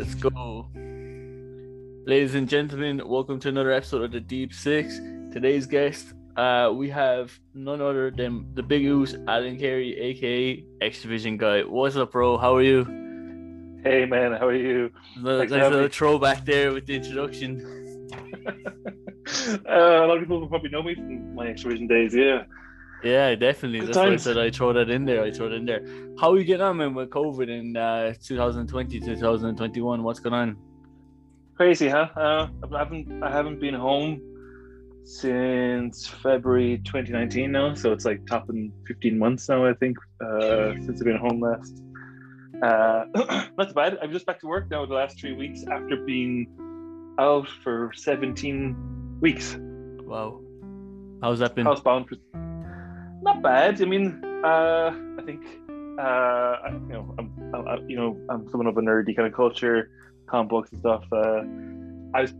Let's go. Ladies and gentlemen, welcome to another episode of The Deep Six. Today's guest, we have none other than the big ooze, Alan Carey, a.k.a. Extravision guy. What's up, bro? How are you? Hey, man. How are you? Nice little throwback there with the introduction. A lot of people probably know me from my Extravision days, yeah. Yeah, definitely. That's why I said I throw that in there. How are you getting on, man, with COVID in 2020, 2021? What's going on? Crazy, huh? I haven't been home since February 2019 now, so it's like topping 15 months now, I think, since I've been home last. Not too bad. I'm just back to work now the last 3 weeks after being out for 17 weeks. Wow. How's that been? Housebound. Not bad. I mean, I think I'm someone of a nerdy kind of culture, comic books and stuff. I was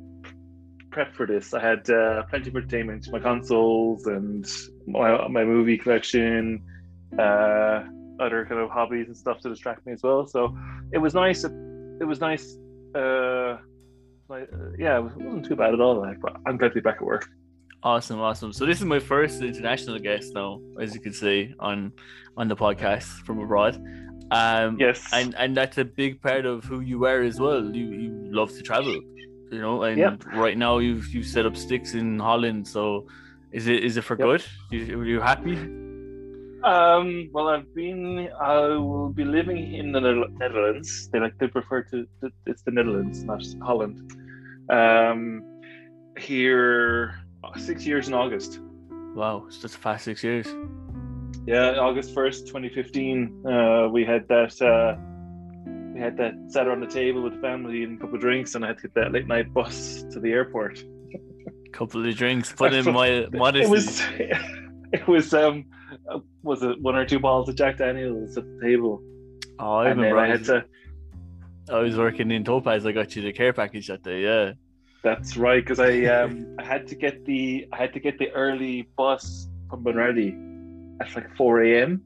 prepped for this. I had plenty of entertainment, my consoles and my movie collection, other kind of hobbies and stuff to distract me as well. So it was nice. Yeah, it wasn't too bad at all. Like, but I'm glad to be back at work. Awesome. So this is my first international guest now, as you can see on the podcast from abroad. Yes. And that's a big part of who you are as well. You love to travel, you know. And yep. Right now you've set up sticks in Holland. So is it for good? Are you happy? Well, I will be living in the Netherlands. They prefer to. It's the Netherlands, not Holland. Here. 6 years in August. Wow, it's just past 6 years. Yeah, August 1st, 2015. We had that sat around the table with the family and a couple of drinks, and I had to get that late night bus to the airport. Couple of drinks, put in my modesty. It was 1 or 2 bottles of Jack Daniels at the table. Oh, I remember. I was working in Topaz. I got you the care package that day. Yeah. That's right, because I had to get the early bus from Bunratty at like 4 a.m.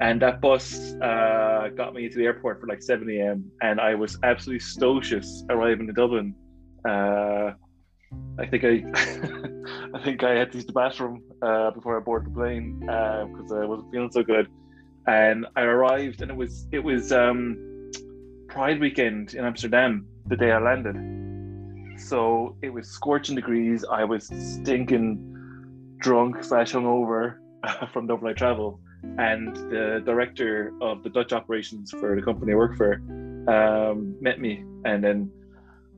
and that bus got me to the airport for like 7 a.m. and I was absolutely stocious arriving in Dublin. I think I had to use the bathroom before I boarded the plane because I wasn't feeling so good, and I arrived and it was Pride weekend in Amsterdam the day I landed. So it was scorching degrees. I was stinking drunk / hungover from the overnight travel, and the director of the Dutch operations for the company I work for met me, and then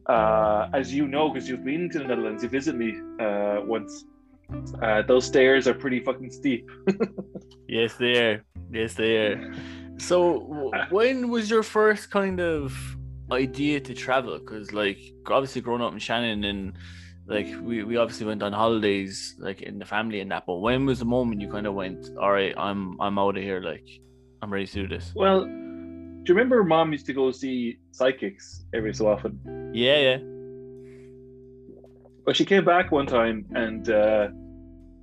as you know, because you've been to the Netherlands, you visit me once. Those stairs are pretty fucking steep. Yes they are. So when was your first kind of idea to travel? Because like obviously growing up in Shannon and like we obviously went on holidays like in the family and that, but when was the moment you kind of went, all right, I'm out of here, like I'm ready to do this? Well, do you remember Mom used to go see psychics every so often? Yeah. Well, she came back one time and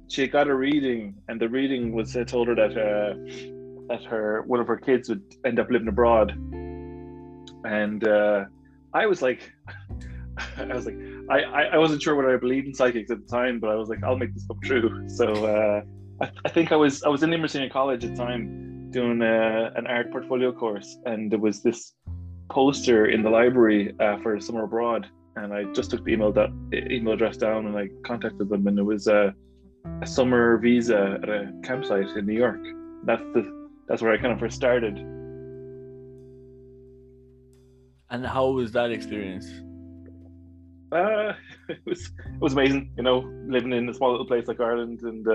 she got a reading, and the reading was told her that her one of her kids would end up living abroad. And I wasn't sure whether I believed in psychics at the time, but I was like, I'll make this come true. So I think I was in Emerson College at the time doing an art portfolio course, and there was this poster in the library for summer abroad, and I just took the email address down and I contacted them, and it was a summer visa at a campsite in New York. That's where I kind of first started. And how was that experience? It was amazing, you know, living in a small little place like Ireland and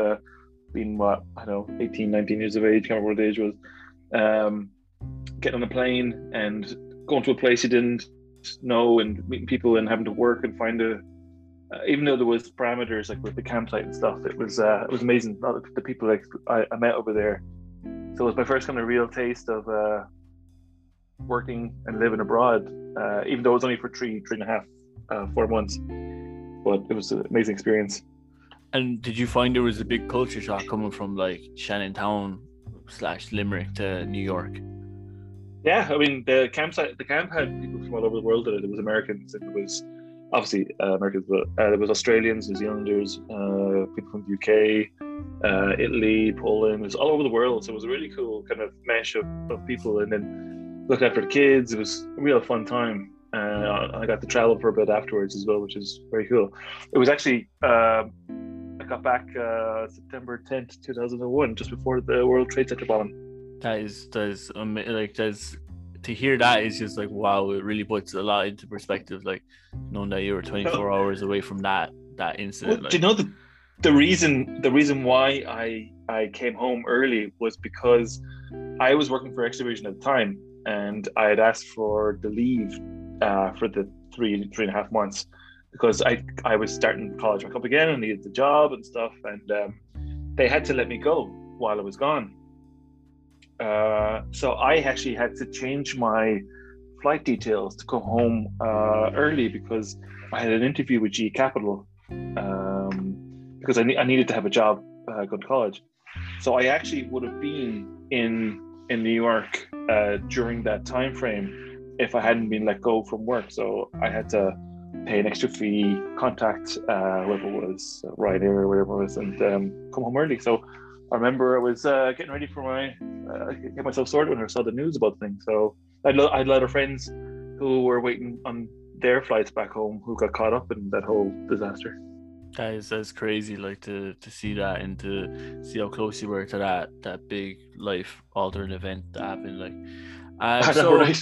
being, 18, 19 years of age, can't remember what the age was. Getting on a plane and going to a place you didn't know and meeting people and having to work and find even though there was parameters like with the campsite and stuff, it was amazing. The people like I met over there. So it was my first kind of real taste of working and living abroad, even though it was only for 3.5, 4 months, but it was an amazing experience. And did you find there was a big culture shock coming from like Shannon Town / Limerick to New York? Yeah, I mean, the camp had people from all over the world. There was Americans, and there was obviously Americans, but there was Australians, New Zealanders, people from the UK, Italy, Poland. It was all over the world, so it was a really cool kind of mesh of people. And then looked after the kids. It was a real fun time. I got to travel for a bit afterwards as well, which is very cool. It was actually I got back September 10th, 2001, just before the World Trade Center bombing. That is like, that's, to hear that is just like, wow, it really puts a lot into perspective, like knowing that you were 24 hours away from that incident. Well, like, do you know the reason why I came home early was because I was working for Extravision at the time, and I had asked for the leave for the three and a half months because I was starting college back up again and needed the job and stuff, and they had to let me go while I was gone. So I actually had to change my flight details to go home early because I had an interview with GE Capital because I needed to have a job going to college. So I actually would have been in New York during that time frame if I hadn't been let go from work. So I had to pay an extra fee, contact whoever it was, Ryanair or whatever it was, and come home early. So I remember I was getting ready for get myself sorted when I saw the news about things. So I had a lot of friends who were waiting on their flights back home who got caught up in that whole disaster. That's crazy, like to see that and to see how close you were to that big life altering event that happened. Like,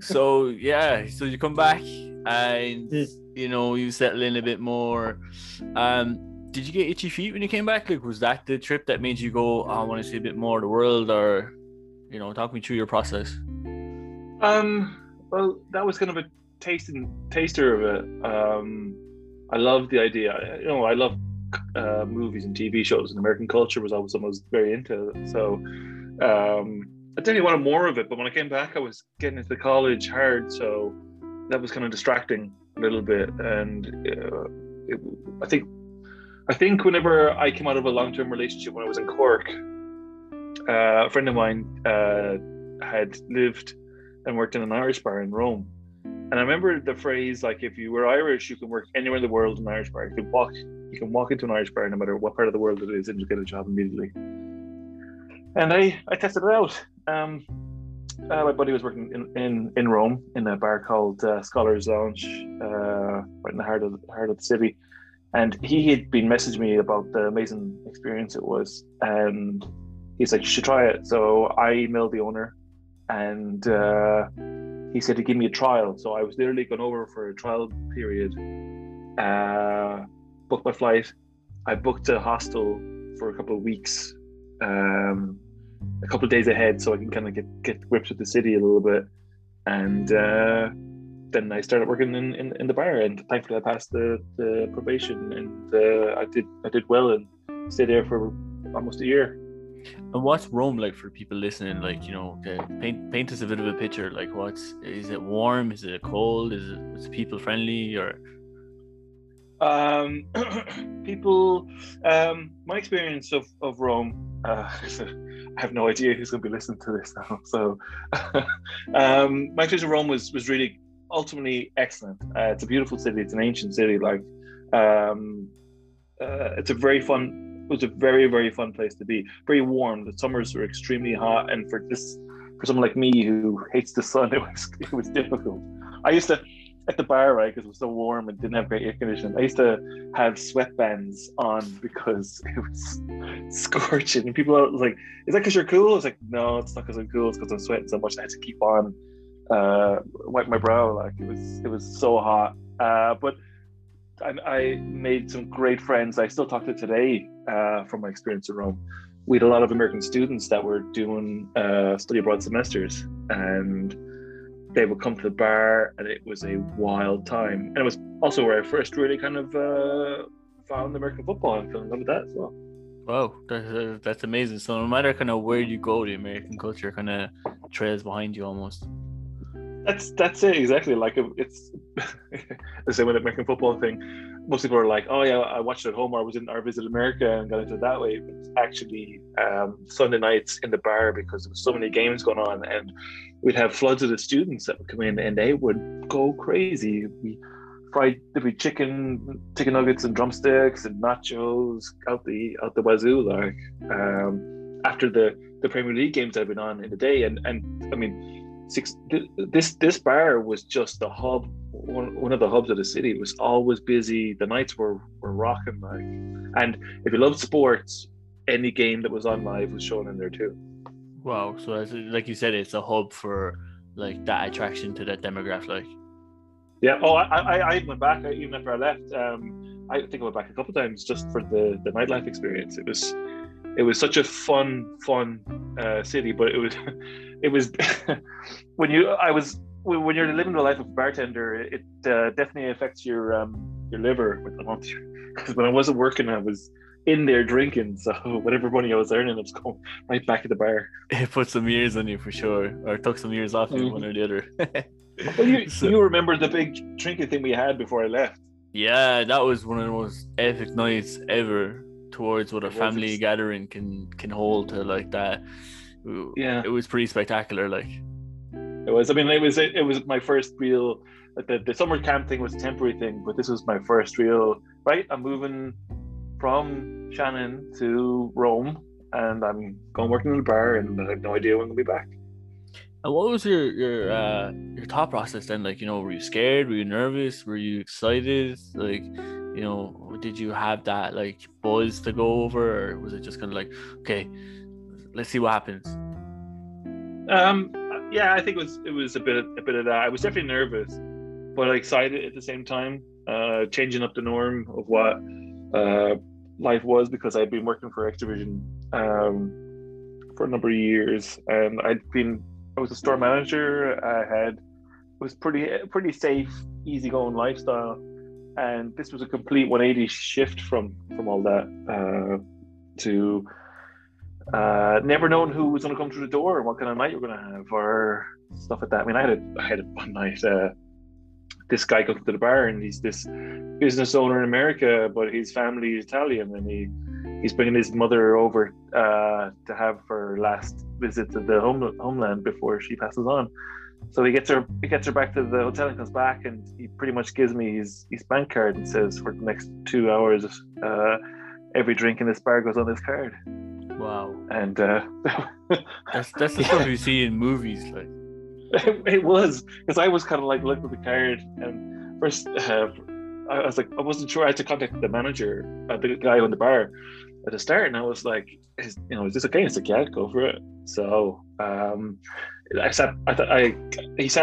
so you come back and you know you settle in a bit more. Did you get itchy feet when you came back? Like, was that the trip that made you go, oh, I want to see a bit more of the world? Or, you know, talk me through your process. Well, that was kind of a taster of it. I love the idea. You know, I love movies and TV shows, and American culture was always something I was very into. So I definitely wanted more of it. But when I came back, I was getting into college hard, so that was kind of distracting a little bit. And I think whenever I came out of a long-term relationship when I was in Cork, a friend of mine had lived and worked in an Irish bar in Rome. And I remember the phrase, like, if you were Irish, you can work anywhere in the world in an Irish bar. You can walk into an Irish bar no matter what part of the world it is and you get a job immediately. And I tested it out. My buddy was working in Rome in a bar called Scholar's Lounge, right in the heart of the city. And he had been messaging me about the amazing experience it was. And he's like, you should try it. So I emailed the owner and he said to give me a trial. So I was literally gone over for a trial period, booked my flight. I booked a hostel for a couple of weeks, a couple of days ahead so I can kind of get grips with the city a little bit. And then I started working in the bar, and thankfully I passed the probation, and I did well and stayed there for almost a year. And what's Rome like for people listening? Like, you know, paint us a bit of a picture. Like, is it warm? Is it cold? Is it people friendly or? People. My experience of Rome. I have no idea who's going to be listening to this now. So, my experience of Rome was really. Ultimately excellent. It's a beautiful city. It's an ancient city. Like, it was a very, very fun place to be. Very warm. The summers were extremely hot, and for someone like me who hates the sun, it was difficult. I used to, at the bar, right, because it was so warm and didn't have great air conditioning, I used to have sweatbands on because it was scorching. And people are like, "Is that because you're cool?" I was like, "No, it's not because I'm cool. It's because I'm sweating so much. I had to keep on." Wipe my brow, like it was so hot, but I made some great friends I still talk to today from my experience in Rome. We had a lot of American students that were doing study abroad semesters, and they would come to the bar, and it was a wild time. And it was also where I first really kind of found American football and fell in love with that as well. Wow, that's amazing. So no matter kind of where you go, the American culture kind of trails behind you almost. That's it exactly. Like, it's the same with the American football thing. most people are like, oh yeah, I watched it at home, or I was in, or I visited America and got into it that way. But it's actually Sunday nights in the bar, because there was so many games going on, and we'd have floods of the students that would come in, and they would go crazy. We fried chicken nuggets and drumsticks and nachos out the wazoo, like after the Premier League games I've been on in the day. And I mean, this bar was just the hub. One of the hubs of the city. It was always busy. The nights were rocking, like. And if you love sports, any game that was on live was shown in there too. Wow! So, like you said, it's a hub for like that attraction to that demographic. Like, yeah. Oh, I went back even after I left. I think I went back a couple of times just for the nightlife experience. It was such a fun city, but it was when you're living the life of a bartender, it definitely affects your liver. Because when I wasn't working, I was in there drinking, so whatever money I was earning, I was going right back at the bar. It put some years on you for sure, or took some years off you, mm-hmm. one or the other. Well, you remember the big drinking thing we had before I left? Yeah, that was one of the most epic nights ever. Towards what a family gathering can hold to like that. Yeah, it was pretty spectacular, like. It was. I mean, it was my first real. The summer camp thing was a temporary thing, but this was my first real. Right, I'm moving from Shannon to Rome, and I'm going working in a bar, and I have no idea when I'm gonna be back. And what was your thought process then? Like, you know, were you scared? Were you nervous? Were you excited? Like, you know, did you have that like buzz to go over, or was it just kind of like, okay, let's see what happens? Yeah, I think it was a bit of that. I was definitely nervous, but excited at the same time. Changing up the norm of what life was, because I'd been working for Extravision for a number of years, and I was a store manager. It was pretty safe, easygoing lifestyle, and this was a complete 180 shift from all that to. Never knowing who was going to come through the door and what kind of night you're going to have or stuff like that. I mean, I had a one night, this guy comes to the bar, and he's this business owner in America, but his family is Italian, and he's bringing his mother over to have her last visit to the homeland before she passes on. So he gets her back to the hotel and comes back, and he pretty much gives me his bank card and says, for the next 2 hours, every drink in this bar goes on this card. Wow. And that's the stuff you see in movies, like. It was, because I was kind of like looking at the card, and first I was like, I wasn't sure. I had to contact the manager, the guy on the bar at the start, and I was like, is this okay? And he's like, yeah, go for it. So he sat at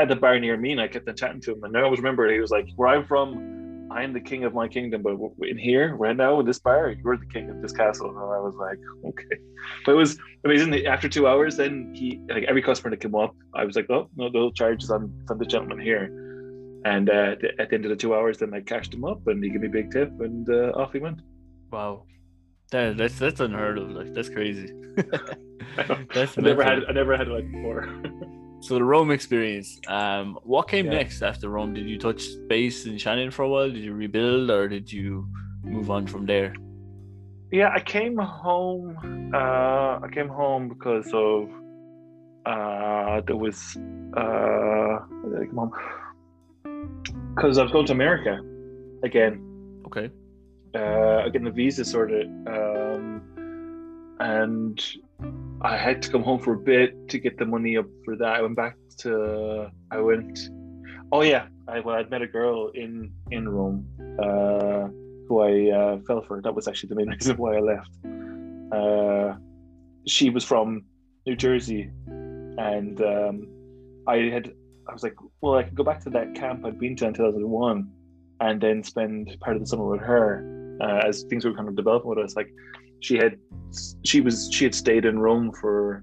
the bar near me, and I kept on chatting to him, and I always remember he was like, where I'm from, I'm the king of my kingdom, but in here, right now, in this bar, you're the king of this castle. And I was like, okay. But it was amazing. After 2 hours, then every customer that came up, I was like, oh, no, they'll charge us on the gentleman here. And at the end of the 2 hours, then I cashed him up, and he gave me a big tip, and off he went. Wow. That's unheard of. Like, that's crazy. I never had like before. So the Rome experience, what came next after Rome? Did you touch base in Shannon for a while? Did you rebuild, or did you move on from there? Yeah, I came home. Because of there was I came home because I was going to America again. Okay. Getting the visa sorted, and I had to come home for a bit to get the money up for that. I'd met a girl in Rome who I fell for. That was actually the main reason why I left. She was from New Jersey, and I was like, well, I could go back to that camp I'd been to in 2001 and then spend part of the summer with her as things were kind of developing with us. Like, she had stayed in Rome for a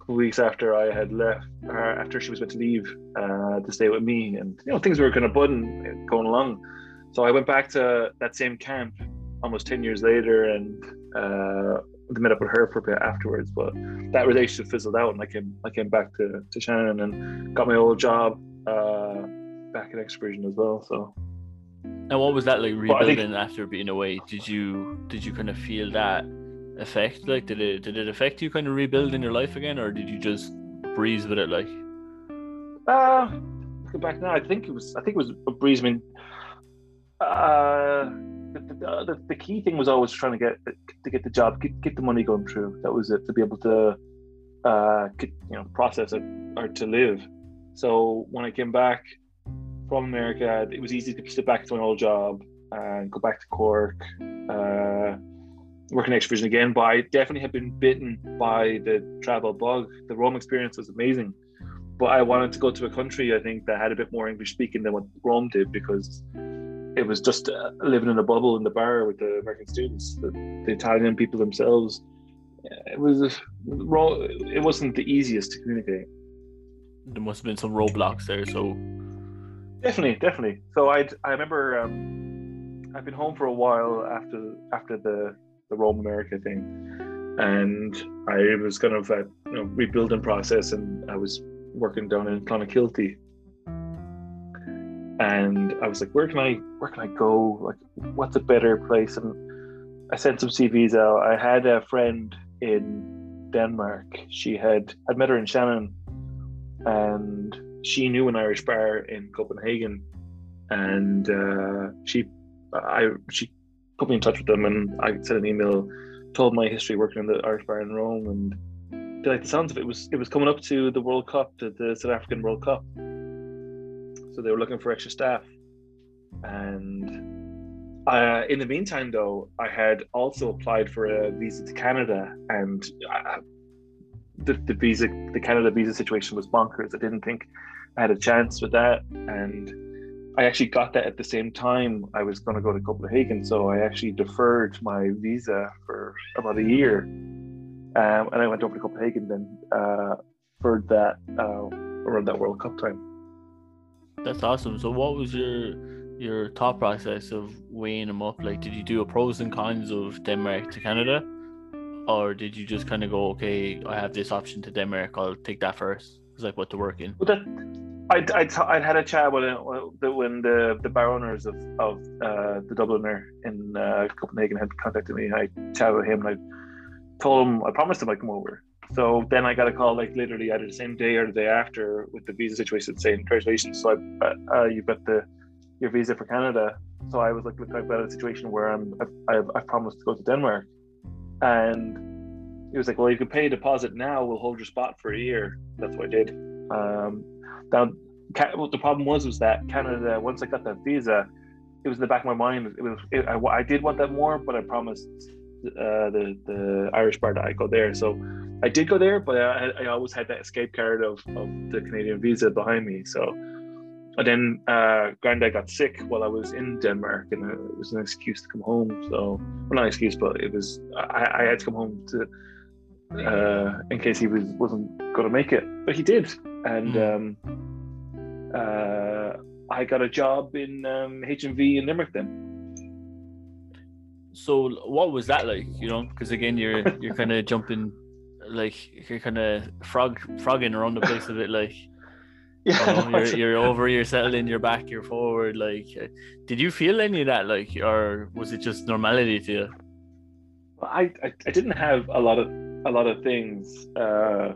couple of weeks after I had left, or after she was meant to leave to stay with me, and things were kind of budding, going along. So I went back to that same camp almost 10 years later, and met up with her for a bit afterwards. But that relationship fizzled out, and I came back to Shannon and got my old job back at Extravision as well. So And what was that like rebuilding after being away? Did you kind of feel that effect? Like, did it affect you kind of rebuilding your life again, or did you just breeze with it? Like, looking back now, I think it was a breeze. I mean, the key thing was always trying to get the job, get the money going through. That was it, to be able to process it or to live. So when I came back from America, it was easy to step back to an old job and go back to Cork, work in Extravision again. But I definitely had been bitten by the travel bug. The Rome experience was amazing, but I wanted to go to a country, I think, that had a bit more English speaking than what Rome did, because it was just living in a bubble in the bar with the American students, the Italian people themselves. It wasn't the easiest to communicate. There must have been some roadblocks there, so... Definitely. So I remember I'd been home for a while after the Rome America thing, and I was kind of rebuilding process, and I was working down in Clonakilty, and I was like, where can I go? Like, what's a better place? And I sent some CVs out. I had a friend in Denmark. I'd met her in Shannon, and she knew an Irish bar in Copenhagen, and she put me in touch with them, and I sent an email, told my history working in the Irish bar in Rome, and they liked the sounds of it. It was coming up to the World Cup, to the South African World Cup, so they were looking for extra staff. And in the meantime, though, I had also applied for a visa to Canada, and the Canada visa situation was bonkers. I didn't think I had a chance with that, and I actually got that at the same time I was going to go to Copenhagen, so I actually deferred my visa for about a year, and I went over to Copenhagen then for that around that World Cup time. That's awesome. So what was your thought process of weighing them up? Like, did you do a pros and cons of Denmark to Canada, or did you just kind of go, okay, I have this option to Denmark, I'll take that first, because I put the work in? Well, I'd had a chat when the bar owners of the Dubliner in Copenhagen had contacted me. I chatted with him, and I told him, I promised him I'd come over. So then I got a call, like, literally either the same day or the day after, with the visa situation saying, congratulations, so you've got your visa for Canada. So I was like, look, I've got a situation where I've promised to go to Denmark. And he was like, well, you can pay a deposit now, we'll hold your spot for a year. That's what I did. Now, the problem was that Canada, once I got that visa, it was in the back of my mind. I did want that more, but I promised the Irish bar that I'd go there. So I did go there, but I always had that escape card of the Canadian visa behind me. So, and then Grandad got sick while I was in Denmark, and it was an excuse to come home. So, well, not an excuse, but it was, I had to come home to in case he wasn't going to make it, but he did. And I got a job in HMV in Limerick then. So what was that like? You know, because again, you're kind of jumping, like, you're kind of frogging around the place a bit, like. Yeah, oh, you're over, you're settling, you're back, you're forward. Like, did you feel any of that, like, or was it just normality to you? I didn't have a lot of things. I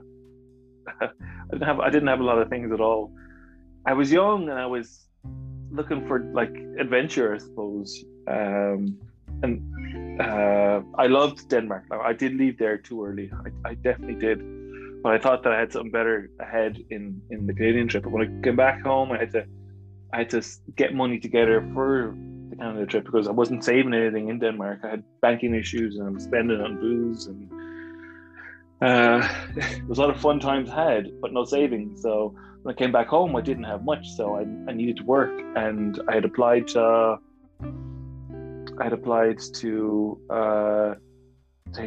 didn't have a lot of things at all. I was young, and I was looking for, like, adventure, I suppose. And I loved Denmark. I did leave there too early. I definitely did. But I thought that I had something better ahead in the Canadian trip. But when I came back home, I had to get money together for the Canada trip, because I wasn't saving anything in Denmark. I had banking issues, and I was spending on booze, and it was a lot of fun times had, but no savings. So when I came back home, I didn't have much, so I needed to work, and I had applied to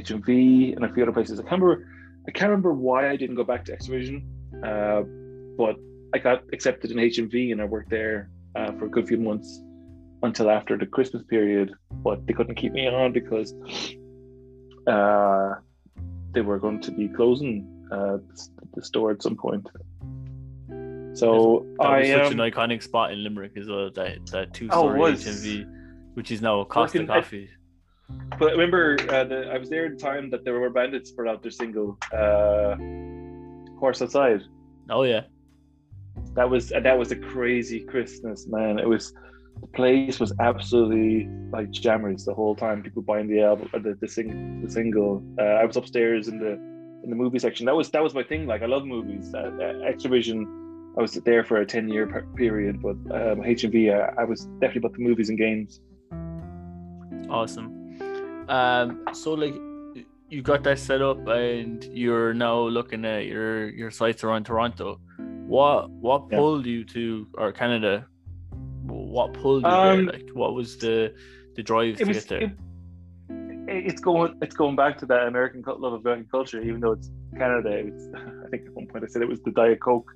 HMV and a few other places. I can't remember why I didn't go back to Extravision, but I got accepted in HMV, and I worked there for a good few months until after the Christmas period. But they couldn't keep me on because they were going to be closing the store at some point. So that was such an iconic spot in Limerick as well. That two-story HMV, which is now Costa Coffee. But I remember I was there at the time that there were Bandits put out their single "Horse Outside." Oh yeah, that was a crazy Christmas, man. It was, the place was absolutely like jammers the whole time. People buying the album, the single. I was upstairs in the movie section. That was my thing. Like, I love movies. Extravision. I was there for a 10-year period, but HMV, I was definitely about the movies and games. Awesome. So, like, you got that set up, and you're now looking at your sites around Toronto. What pulled you to, or Canada? What pulled you there? Like, what was the drive to get there? It's going back to that American love of American culture, even though it's Canada. I think at one point I said it was the Diet Coke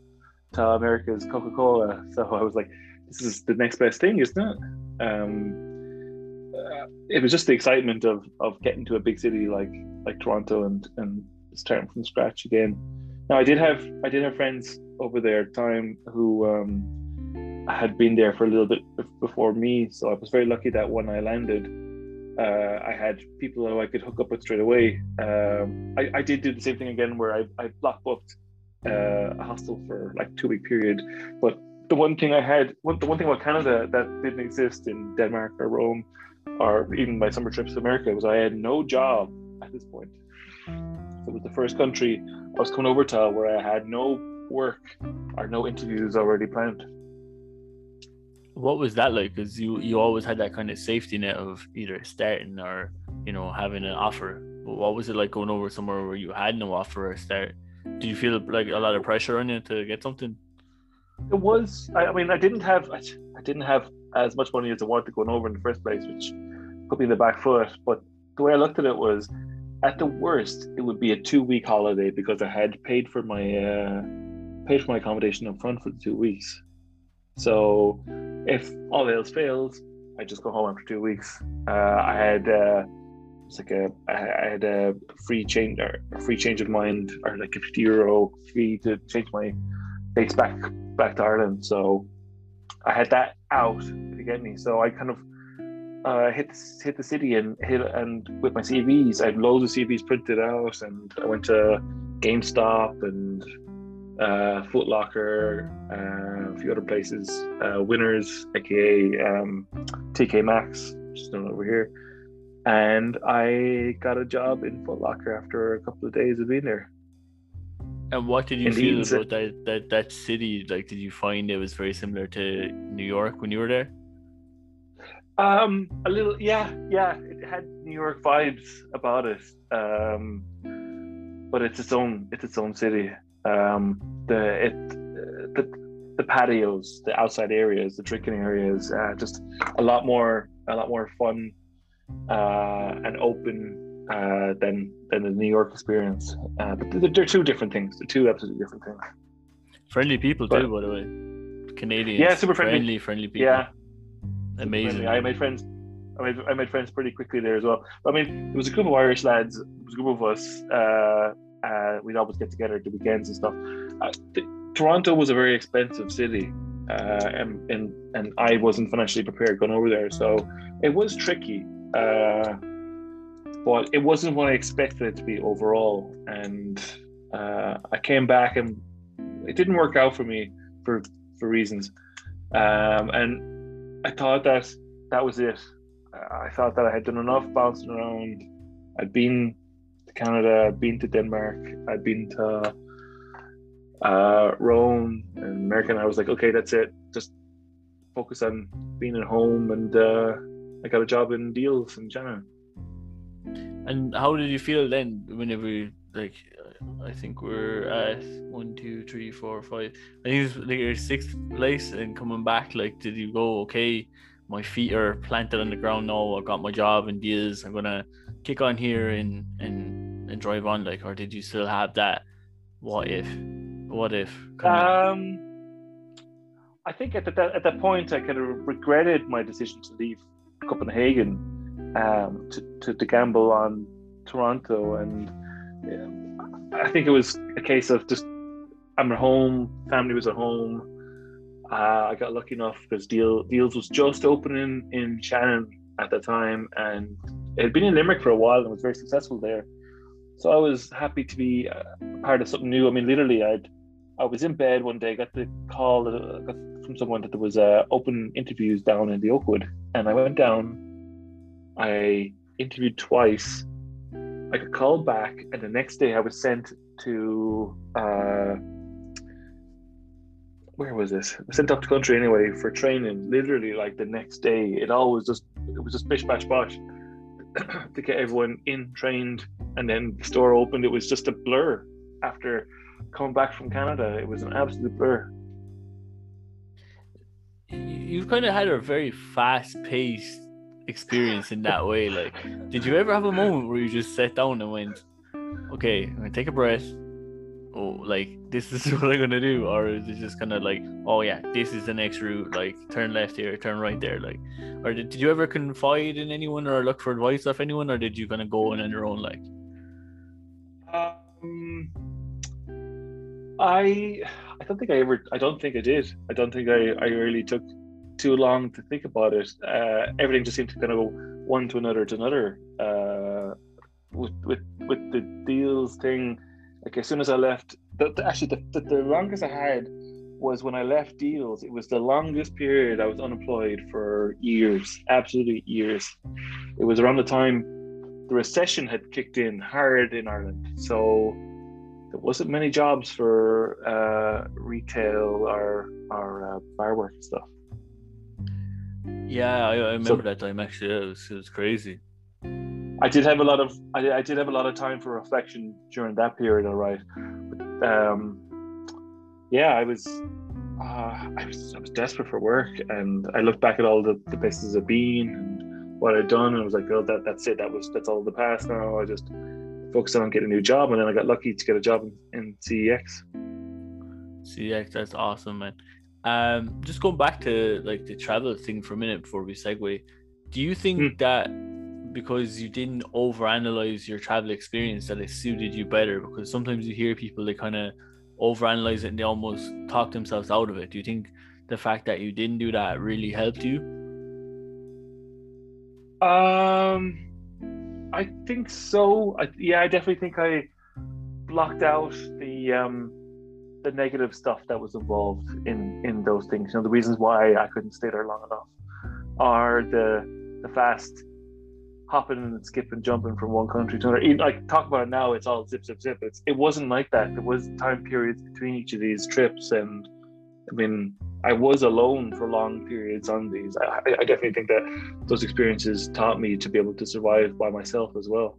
to America's Coca-Cola. So I was like, this is the next best thing, isn't it? It was just the excitement of getting to a big city like Toronto and starting from scratch again. Now, I did have friends over there at the time who had been there for a little bit before me, so I was very lucky that when I landed, I had people who I could hook up with straight away. I did do the same thing again, where I block booked a hostel for like 2-week period, but the one thing about Canada that didn't exist in Denmark or Rome or even my summer trips to America was I had no job at this point. It was the first country I was coming over to where I had no work or no interviews already planned. What was that like? Because you always had that kind of safety net of either starting or, you know, having an offer, but what was it like going over somewhere where you had no offer or start? Do you feel like a lot of pressure on you to get something? It was. I mean, I didn't have as much money as I wanted going over in the first place, which put me in the back foot. But the way I looked at it was, at the worst, it would be a 2-week holiday because I had paid for my accommodation up front for the 2 weeks. So if all else fails, I just go home after 2 weeks. I had a free change of mind, or like a €50 fee to change my dates back to Ireland. So I had that out to get me. So I kind of hit the city and with my CVs, I had loads of CVs printed out, and I went to GameStop and Foot Locker, a few other places, Winners, aka TK Maxx, which is known over here. And I got a job in Foot Locker after a couple of days of being there. And what did you feel about that city? Like, did you find it was very similar to New York when you were there? A little, yeah. It had New York vibes about it. But it's its own city. The patios, the outside areas, the drinking areas, just a lot more fun and open than the New York experience, but they're two different things. They're two absolutely different things. Friendly people too, by the way. Canadians, yeah, super friendly people. Yeah, amazing. Friendly. I made friends pretty quickly there as well. I mean, there was a group of Irish lads. It was a group of us. We'd always get together at the weekends and stuff. Toronto was a very expensive city, and I wasn't financially prepared going over there, so it was tricky. But it wasn't what I expected it to be overall, and I came back and it didn't work out for me for reasons, and I thought that was it. I thought that I had done enough bouncing around. I'd been to Canada, I'd been to Denmark, I'd been to Rome and America, and I was like, okay, that's it, just focus on being at home. And I got a job in Deals in January. And how did you feel then? Whenever, like, I think we're at 1, 2, 3, 4, 5. I think it was like your 6th place, and coming back, like, did you go, okay, my feet are planted on the ground now, I got my job in Deals, I'm gonna kick on here and drive on, like, or did you still have that what if? I think at that point I kind of regretted my decision to leave Copenhagen to gamble on Toronto, and I think it was a case of just I'm at home, family was at home. I got lucky enough because Deals was just opening in Shannon at the time, and it had been in Limerick for a while and was very successful there. So I was happy to be part of something new. I mean, literally, I was in bed one day, got the call from someone that there was open interviews down in the Oakwood, and I went down. I interviewed twice. I got called back, and the next day I was sent to where was this? I was sent up the country anyway for training. Literally, like the next day, it was just bish bash bosh to get everyone in trained, and then the store opened. It was just a blur after coming back from Canada. It was an absolute blur. You've kind of had a very fast-paced experience in that way. Like, did you ever have a moment where you just sat down and went, okay, I'm gonna take a breath, this is what I'm gonna do? Or is it just kind of like, oh yeah, this is the next route, like turn left here, turn right there? Like, or did you ever confide in anyone or look for advice off anyone, or did you kind of go in on your own? Like, I don't think I really took too long to think about it. Everything just seemed to kind of go one to another to another. With the Deals thing, like as soon as I left, the longest I had was when I left Deals. It was the longest period I was unemployed for years, absolutely years. It was around the time the recession had kicked in hard in Ireland, so there wasn't many jobs for retail or bar work and stuff. Yeah, I remember that time. Actually, it was crazy. I did have a lot of time for reflection during that period. All right, I was desperate for work, and I looked back at all the places I've been and what I'd done, and I was like, oh, that's it. That's all the past now. I just focused on getting a new job, and then I got lucky to get a job in CEX. CEX, that's awesome, man. Just going back to like the travel thing for a minute before we segue, do you think that because you didn't overanalyze your travel experience that it suited you better? Because sometimes you hear people, they kind of overanalyze it and they almost talk themselves out of it. Do you think the fact that you didn't do that really helped you? I think so. I definitely think I blocked out the negative stuff that was involved in those things. You know, the reasons why I couldn't stay there long enough are the fast hopping and skipping, jumping from one country to another. Even, like, talk about it now, it's all zip, zip, zip. It wasn't like that. There was time periods between each of these trips, and I mean, I was alone for long periods on these. I definitely think that those experiences taught me to be able to survive by myself as well.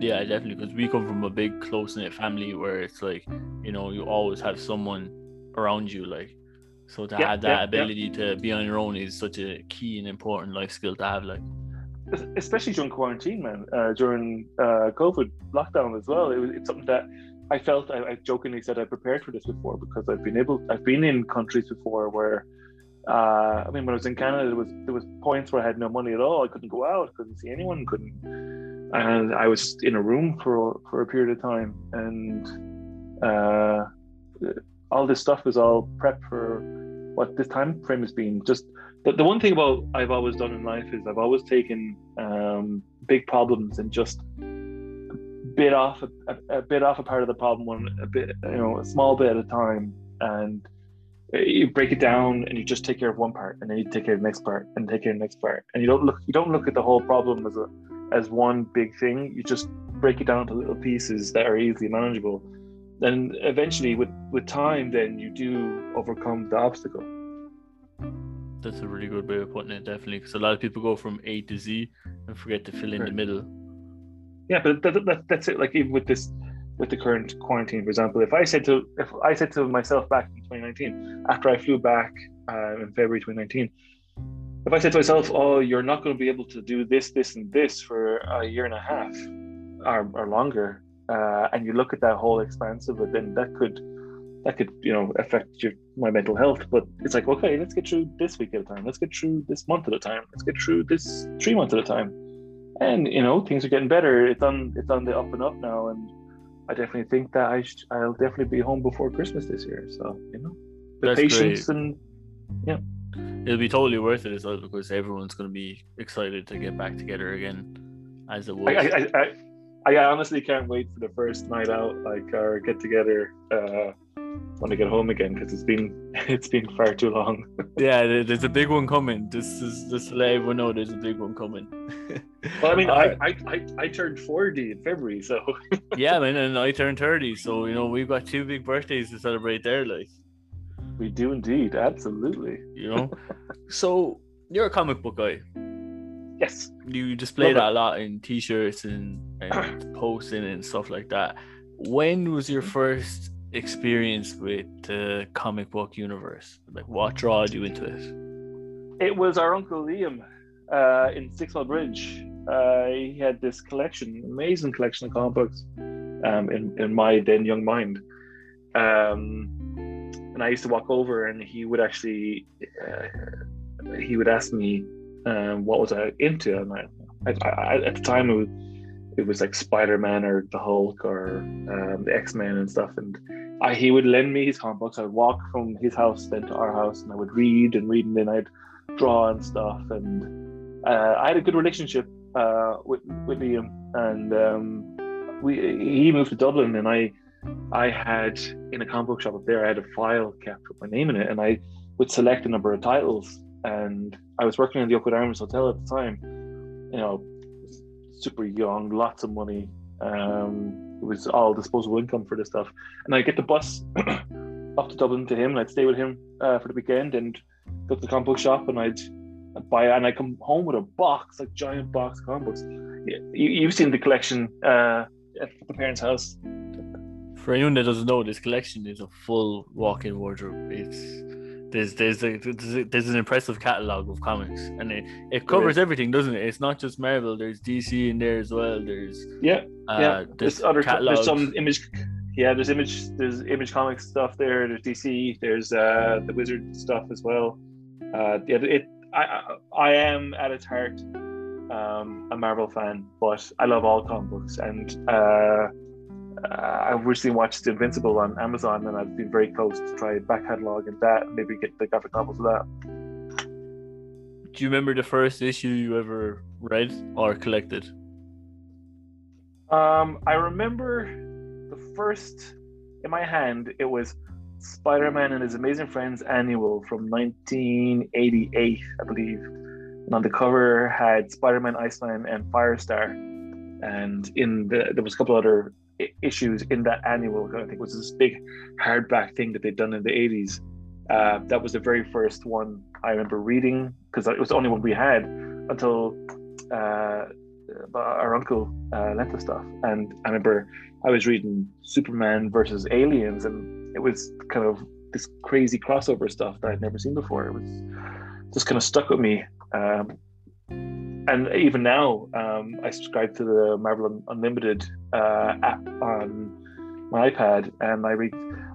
Yeah, definitely, because we come from a big close-knit family where it's like, you know, you always have someone around you, like, so to have that ability to be on your own is such a key and important life skill to have, like, especially during quarantine, man. During COVID lockdown as well, it's something that I felt, I jokingly said I prepared for this before, because I've been in countries before where I mean, when I was in Canada, there was points where I had no money at all. I couldn't go out, couldn't see anyone, and I was in a room for a period of time, and all this stuff was all prep for what this time frame has been. Just the one thing about I've always done in life is I've always taken big problems and just bit off a part of the problem, a small bit at a time, and you break it down and you just take care of one part, and then you take care of the next part, and take care of the next part, and you don't look at the whole problem as one big thing. You just break it down to little pieces that are easily manageable, and eventually with time then you do overcome the obstacle. That's a really good way of putting it, definitely, because a lot of people go from A to Z and forget to fill in the middle. Yeah, but that's it. Like, even with the current quarantine, for example, if I said to myself back in 2019, after I flew back in February 2019, if I said to myself, oh, you're not going to be able to do this, this, and this for a year and a half or longer, and you look at that whole expanse of it, then that could affect my mental health. But it's like, okay, let's get through this week at a time, let's get through this month at a time, let's get through this 3 months at a time, and things are getting better. It's on the up and up now, and I definitely think that I'll definitely be home before Christmas this year. So, you know, the that's patience great. And yeah, it'll be totally worth it as well, because everyone's going to be excited to get back together again, as it was. I honestly can't wait for the first night out, like our get together when I get home again, because it's been far too long. Yeah, there's a big one coming. This is just to let everyone know there's a big one coming. Well, I mean, I turned 40 in February, so yeah, man, and I turned 30, so you know we've got two big birthdays to celebrate there, like. We do indeed, absolutely. You know, so you're a comic book guy. Yes. You display that a lot in t-shirts and posting and stuff like that. When was your first experience with the comic book universe? Like, what drawed you into it? It was our uncle Liam in Sixmile Bridge. He had this collection, amazing collection of comic books, in my then young mind. And I used to walk over, and he would actually ask me what was I into, and I at the time it was like Spider-Man or the Hulk or the X-Men and stuff, and he would lend me his comic books. I'd walk from his house then to our house, and I would read, and then I'd draw and stuff, and I had a good relationship with Liam, and he moved to Dublin, and I had, in a comic book shop up there, I had a file kept with my name in it, and I would select a number of titles. And I was working in the Oakwood Arms Hotel at the time, you know, super young, lots of money. It was all disposable income for this stuff. And I'd get the bus up to Dublin to him, and I'd stay with him for the weekend, and go to the comic book shop, and I'd buy it, and I'd come home with a box, like giant box of comic books. You've seen the collection at the parents' house. For anyone that doesn't know, this collection is a full walk-in wardrobe. There's an impressive catalogue of comics, and it covers everything, doesn't it? It's not just Marvel. There's DC in there as well. There's There's other catalogs. There's some Image. Yeah, there's Image Comics stuff there. There's DC. There's the Wizard stuff as well. I am at its heart a Marvel fan, but I love all comic books, and. I've recently watched Invincible on Amazon, and I've been very close to try back catalog and that, maybe get the graphic novel for that. Do you remember the first issue you ever read or collected? I remember the first in my hand. It was Spider-Man and His Amazing Friends Annual from 1988, I believe. And on the cover had Spider-Man, Iceman, and Firestar. And there was a couple other issues in that annual, I think, was this big hardback thing that they'd done in the 80s. That was the very first one I remember reading, because it was the only one we had until our uncle lent us stuff. And I remember I was reading Superman versus Aliens, and it was kind of this crazy crossover stuff that I'd never seen before. It was just kind of stuck with me. And even now, I subscribe to the Marvel Unlimited app on my iPad, and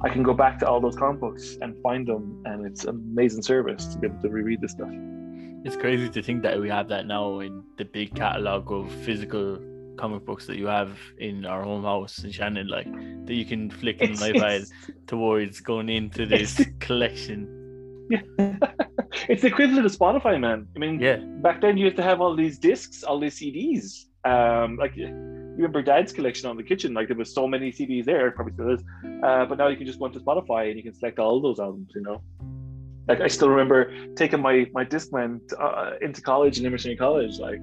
I can go back to all those comic books and find them, and it's an amazing service to be able to reread this stuff. It's crazy to think that we have that now in the big catalogue of physical comic books that you have in our home house in Shannon, like, that you can flick an iPad towards going into this collection. Yeah. It's the equivalent of Spotify, man. I mean, yeah. Back then you used to have all these discs, all these CDs. Like, you remember Dad's collection on the kitchen? Like, there was so many CDs there, probably still is. But now you can just go onto Spotify and you can select all those albums. You know, like, I still remember taking my Discman into college, in Emerson College. Like,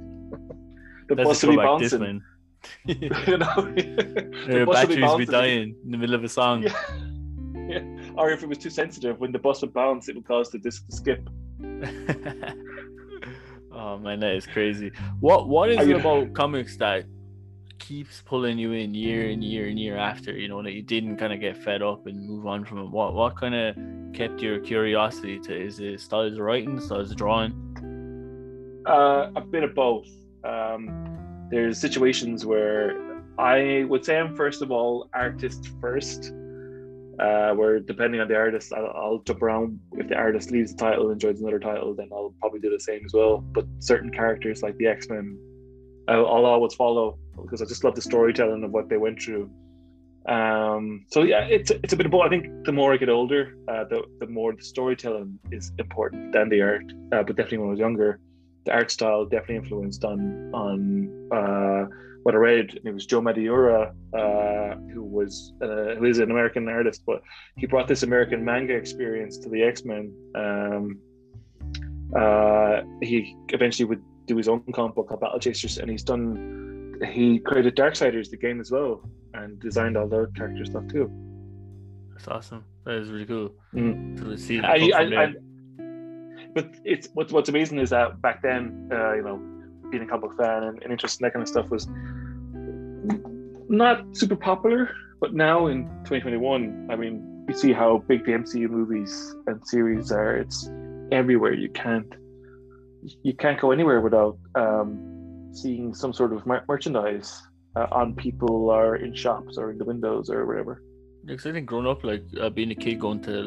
the bus would be bouncing. You know, the batteries would be dying in the middle of a song. Yeah. Yeah. Or if it was too sensitive, when the bus would bounce, it would cause the disc to skip. Oh man, that is crazy. What is it about comics that keeps pulling you in year and year and year after, you know, that you didn't kind of get fed up and move on from it? What kind of kept your curiosity to? Is it styles of writing, styles of drawing? A bit of both. There's situations where I would say I'm, first of all, artist first. Where, depending on the artist, I'll jump around. If the artist leaves the title and joins another title, then I'll probably do the same as well. But certain characters like the X-Men, I'll always follow, because I just love the storytelling of what they went through. So yeah, it's a bit of both. I think the more I get older, the more the storytelling is important than the art. But definitely when I was younger, the art style definitely influenced on what I read. And it was Joe Madureira, who is an American artist, but he brought this American manga experience to the X-Men. He eventually would do his own comic book called Battle Chasers, and he created Darksiders, the game as well, and designed all their character stuff too. That's awesome. That is really cool. Mm. So see but it's what's amazing is that back then, being a comic book fan and interest in that kind of stuff was not super popular. But now in 2021, I mean, you see how big the MCU movies and series are. It's everywhere. You can't go anywhere without seeing some sort of merchandise on people or in shops or in the windows or wherever. Because I think growing up, being a kid, going to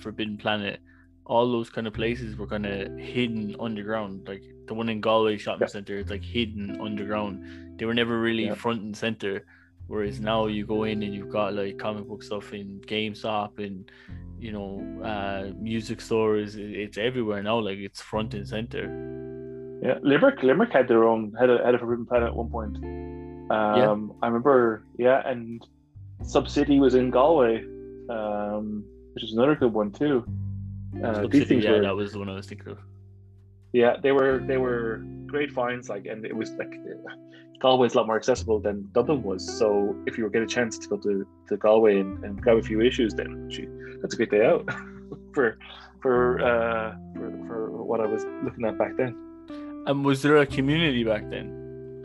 Forbidden Planet, all those kind of places were kind of hidden underground. Like the one in Galway shopping centre, it's hidden underground. They were never really front and centre. Whereas now you go in and you've got comic book stuff in GameStop and music stores. It's everywhere now. It's front and centre. Yeah, Limerick had their own had a Forbidden Planet at one point. I remember. Yeah, and Sub City was in Galway, which is another good one too. That was the one I was thinking of. Yeah, they were great finds, and it was Galway's a lot more accessible than Dublin was. So if you were get a chance to go to Galway and grab a few issues, then that's a great day out for what I was looking at back then. And was there a community back then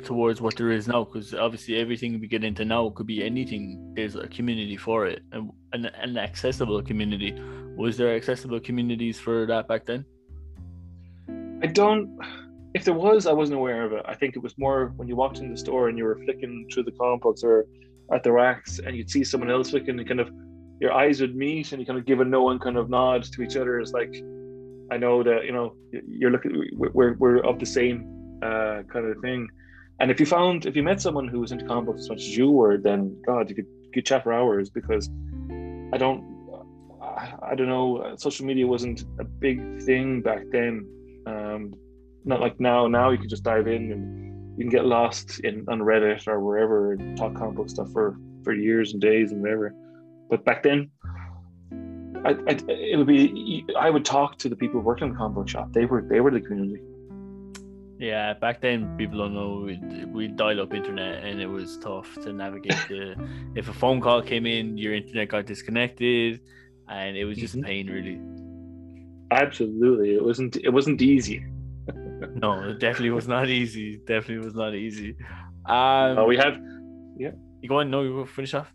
towards what there is now? Because obviously everything we get into now could be anything. There's a community for it, and an accessible community. Was there accessible communities for that back then? If there was, I wasn't aware of it. I think it was more when you walked in the store and you were flicking through the comic books or at the racks and you'd see someone else flicking and kind of your eyes would meet and you kind of give a knowing kind of nod to each other. It's like, I know that, you're looking, we're of the same kind of thing. And if you met someone who was into comic books as much as you were, then God, you could chat for hours, because I don't know, social media wasn't a big thing back then. Not like now. Now you can just dive in and you can get lost on Reddit or wherever and talk comic book stuff for years and days and whatever. But back then, I would talk to the people working in the comic book shop. They were the community. Yeah, back then, people don't know, we'd dial up internet and it was tough to navigate. If a phone call came in, your internet got disconnected. And it was just pain, really. Absolutely, it wasn't easy. No, it definitely was not easy. You go on. No, you finish off.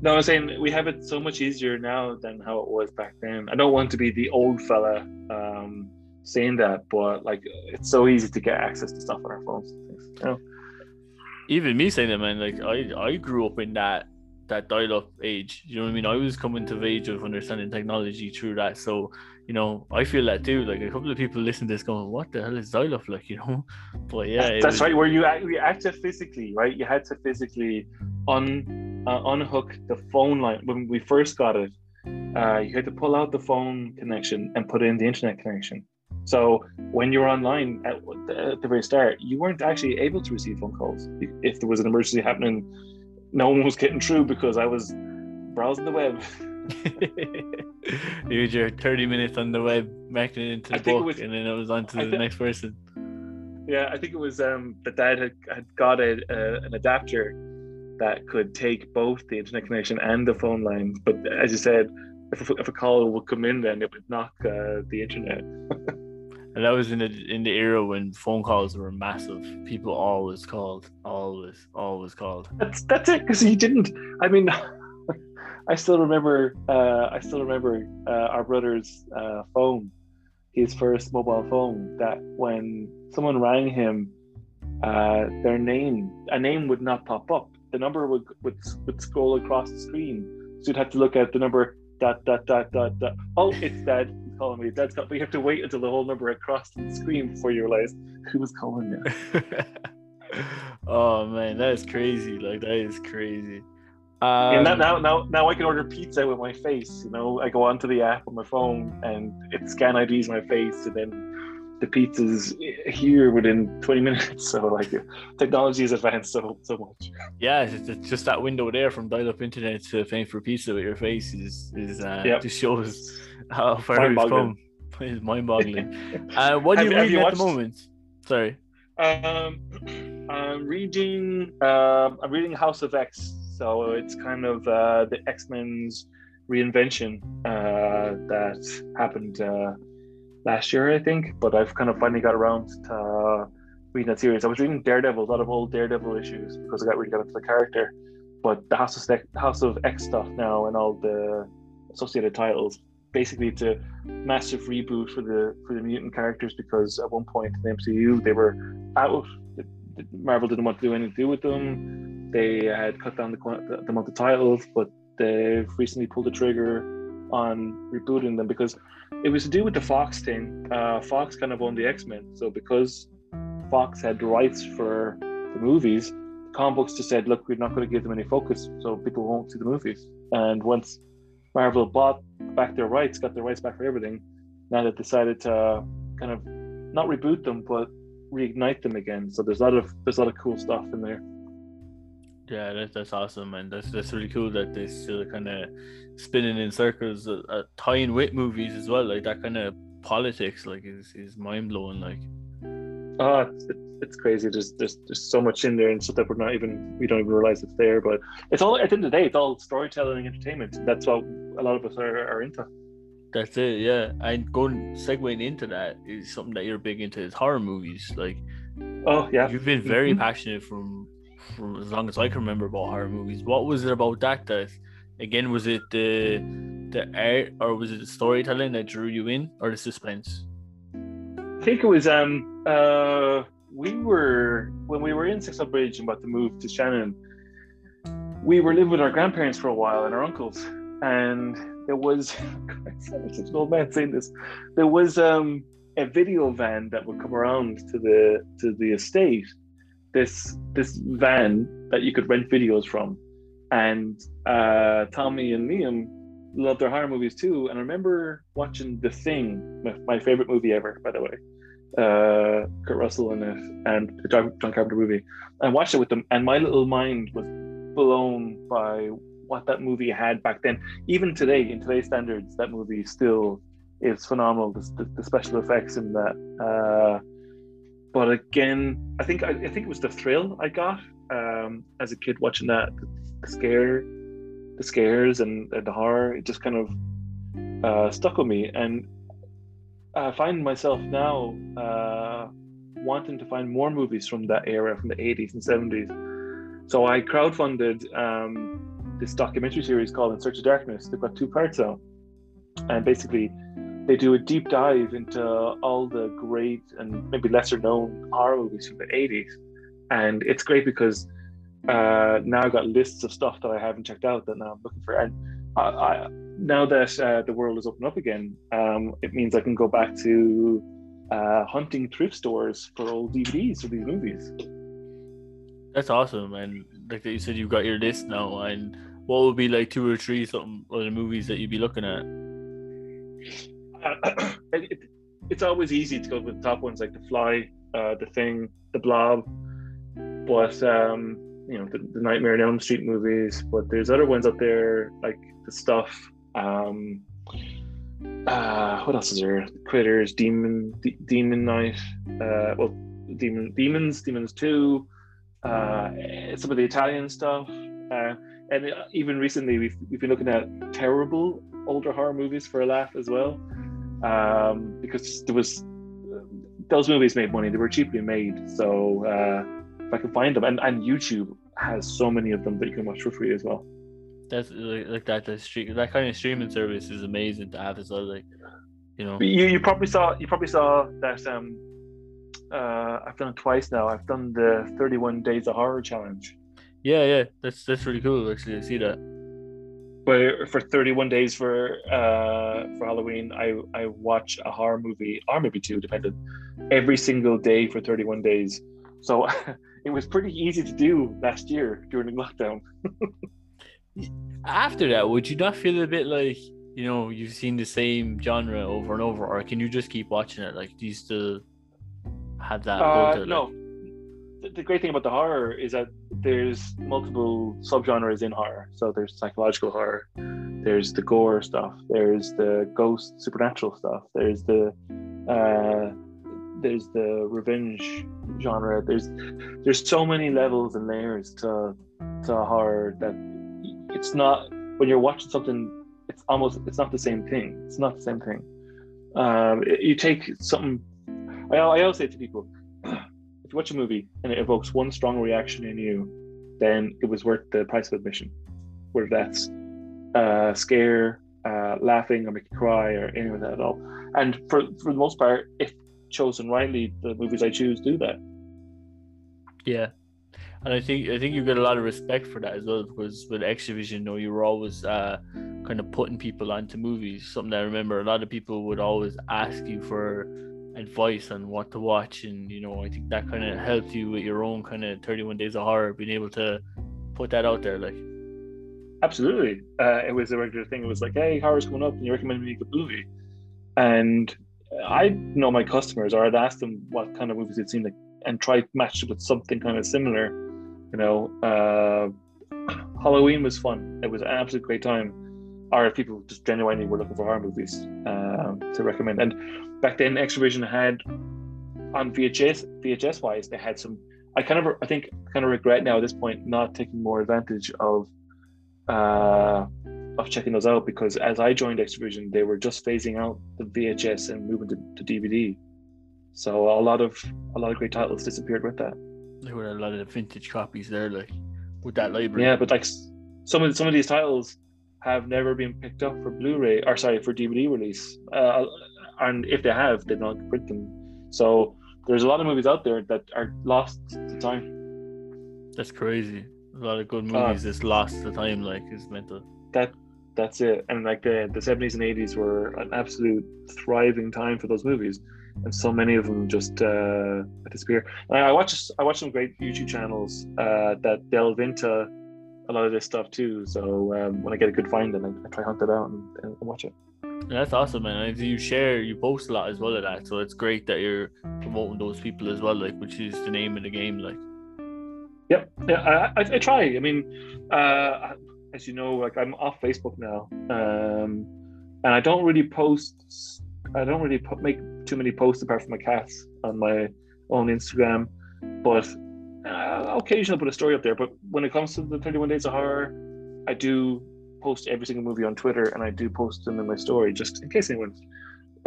No, I'm saying we have it so much easier now than how it was back then. I don't want to be the old fella saying that, but it's so easy to get access to stuff on our phones. Even me saying that, man. I grew up in that dial-up age, you know what I mean? I was coming to the age of understanding technology through that, so I feel that too. A couple of people listen to this going, what the hell is dial-up but yeah, that's right, where you had to physically unhook the phone line. When we first got it, you had to pull out the phone connection and put in the internet connection. So when you were online at the very start, you weren't actually able to receive phone calls. If there was an emergency happening, no one was getting through because I was browsing the web. You had your 30 minutes on the web, making it into the book, and then it was on to the next person. Yeah, I think it was that Dad had got an adapter that could take both the internet connection and the phone line. But as you said, if a call would come in, then it would knock the internet. And that was in the era when phone calls were massive. People always called. That's it, because he didn't. I mean, I still remember our brother's phone, his first mobile phone. That when someone rang him, a name would not pop up. The number would scroll across the screen, so you'd have to look at the number. ... Oh, it's Dad. Calling me. Dad's got. But you have to wait until the whole number had crossed the screen before you realize who was calling you. Oh man, that is crazy. And now I can order pizza with my face. You know, I go onto the app on my phone and it scan IDs my face, and then the pizza's here within 20 minutes. So like, technology has advanced so much. Yeah, it's just that window there from dial-up internet to paying for pizza with your face is just shows how far we've come. It's mind-boggling. What do you read at the moment? Sorry. I'm reading House of X. So it's kind of the X-Men's reinvention that happened last year, I think. But I've kind of finally got around to reading that series. I was reading Daredevil, a lot of old Daredevil issues, because I got really got into the character. But the House of X stuff now and all the associated titles, basically it's a massive reboot for the mutant characters, because at one point in the MCU they were out. Marvel didn't want to do anything to do with them. They had cut down the amount of titles, but they've recently pulled the trigger on rebooting them because it was to do with the Fox thing. Fox kind of owned the X-Men, so because Fox had the rights for the movies, the comic books just said, look, we're not going to give them any focus, so people won't see the movies. And once Marvel bought back their rights, got their rights back for everything, now they've decided to kind of not reboot them, but reignite them again. So there's a lot of cool stuff in there. Yeah, that's awesome, and that's really cool that they're still kind of spinning in circles, tying with movies as well. Like that kind of politics, like is mind blowing. Like, it's crazy. There's so much in there, and stuff that we don't even realize it's there. But it's all, at the end of the day, it's all storytelling, and entertainment. That's what a lot of us are into. That's it. Yeah, and segueing into that is something that you're big into is horror movies. Like, oh yeah, you've been very passionate from as long as I can remember about horror movies. What was it about that again, was it the art, or was it the storytelling that drew you in, or the suspense? I think it was when we were in Sexual Bridge and about to move to Shannon, we were living with our grandparents for a while and our uncles, and there was such an old man saying this, there was a video van that would come around to the estate, this van that you could rent videos from, and Tommy and Liam loved their horror movies too, and I remember watching The Thing, my favorite movie ever, by the way, Kurt Russell in it, and the John Carpenter movie. I watched it with them, and my little mind was blown by what that movie had back then. Even today, in today's standards, that movie still is phenomenal, the special effects in that. But again, I think it was the thrill I got as a kid watching that, the scares and the horror. It just kind of stuck with me, and I find myself now wanting to find more movies from that era, from the 80s and 70s. So I crowdfunded this documentary series called In Search of Darkness. They've got two parts out, and basically they do a deep dive into all the great and maybe lesser known horror movies from the 80s. And it's great because now I've got lists of stuff that I haven't checked out that now I'm looking for. And now that the world is opened up again, it means I can go back to hunting thrift stores for old DVDs for these movies. That's awesome. And like you said, you've got your list now. And what would be like two or three something other movies that you'd be looking at? It's always easy to go with the top ones like The Fly, The Thing, The Blob, but the Nightmare on Elm Street movies. But there's other ones out there like The Stuff. What else is there? Critters, Demon Night. Demons 2. Some of the Italian stuff, and even recently we've been looking at terrible older horror movies for a laugh as well, because those movies made money, they were cheaply made, so if I can find them, and YouTube has so many of them that you can watch for free as well. That's like that kind of streaming service is amazing to have as well. Like, you know, you probably saw that I've done it twice now. I've done the 31 Days of Horror challenge. Yeah, that's really cool actually to see that. But for 31 days for Halloween, I watch a horror movie, or maybe two, depending, every single day for 31 days. So it was pretty easy to do last year during the lockdown. After that, would you not feel a bit like, you know, you've seen the same genre over and over, or can you just keep watching it? Like, do you still have that? No. The great thing about the horror is that there's multiple subgenres in horror. So there's psychological horror, there's the gore stuff, there's the ghost supernatural stuff, there's the revenge genre. There's so many levels and layers to horror that it's not, when you're watching something, it's not the same thing. It's not the same thing. You take something. I always say to people, if you watch a movie and it evokes one strong reaction in you, then it was worth the price of admission. Whether that's scare, laughing, or make you cry, or any of that at all. And for the most part, if chosen rightly, the movies I choose do that. Yeah. And I think you get a lot of respect for that as well, because with Extravision, you know, you were always kind of putting people onto movies. Something that I remember, a lot of people would always ask you for advice on what to watch, and you know, I think that kind of helped you with your own kind of 31 Days of Horror, being able to put that out there. Like, absolutely, it was a regular thing. It was like, hey, horror's coming up, and you recommend me a good movie, and I know my customers, or I'd ask them what kind of movies they'd seen, like, and try to match it with something kind of similar. You know, Halloween was fun. It was an absolute great time. Or if people just genuinely were looking for horror movies to recommend. And back then, Extravision had, on VHS wise, they had some. I kind of regret now at this point not taking more advantage of checking those out, because as I joined Extravision, they were just phasing out the VHS and moving to DVD. So a lot of great titles disappeared with that. There were a lot of vintage copies there, like, with that library. Yeah, but like some of these titles have never been picked up for Blu-ray, or sorry, for DVD release, and if they have, they've not print them. So there's a lot of movies out there that are lost to time. That's crazy. A lot of good movies that's lost to time, like, it's mental. That's it. And like the 70s and 80s were an absolute thriving time for those movies, and so many of them just disappear. And I watch some great YouTube channels that delve into a lot of this stuff too. So when I get a good find, then I try hunt it out and watch it. That's awesome, man. And you post a lot as well of that, so it's great that you're promoting those people as well, like, which is the name of the game, like. Yep. Yeah, I try. I mean, as you know, like, I'm off Facebook now, and I don't really post. I don't really make too many posts apart from my cats on my own Instagram, but. Occasionally put a story up there, but when it comes to the 31 Days of Horror, I do post every single movie on Twitter, and I do post them in my story, just in case if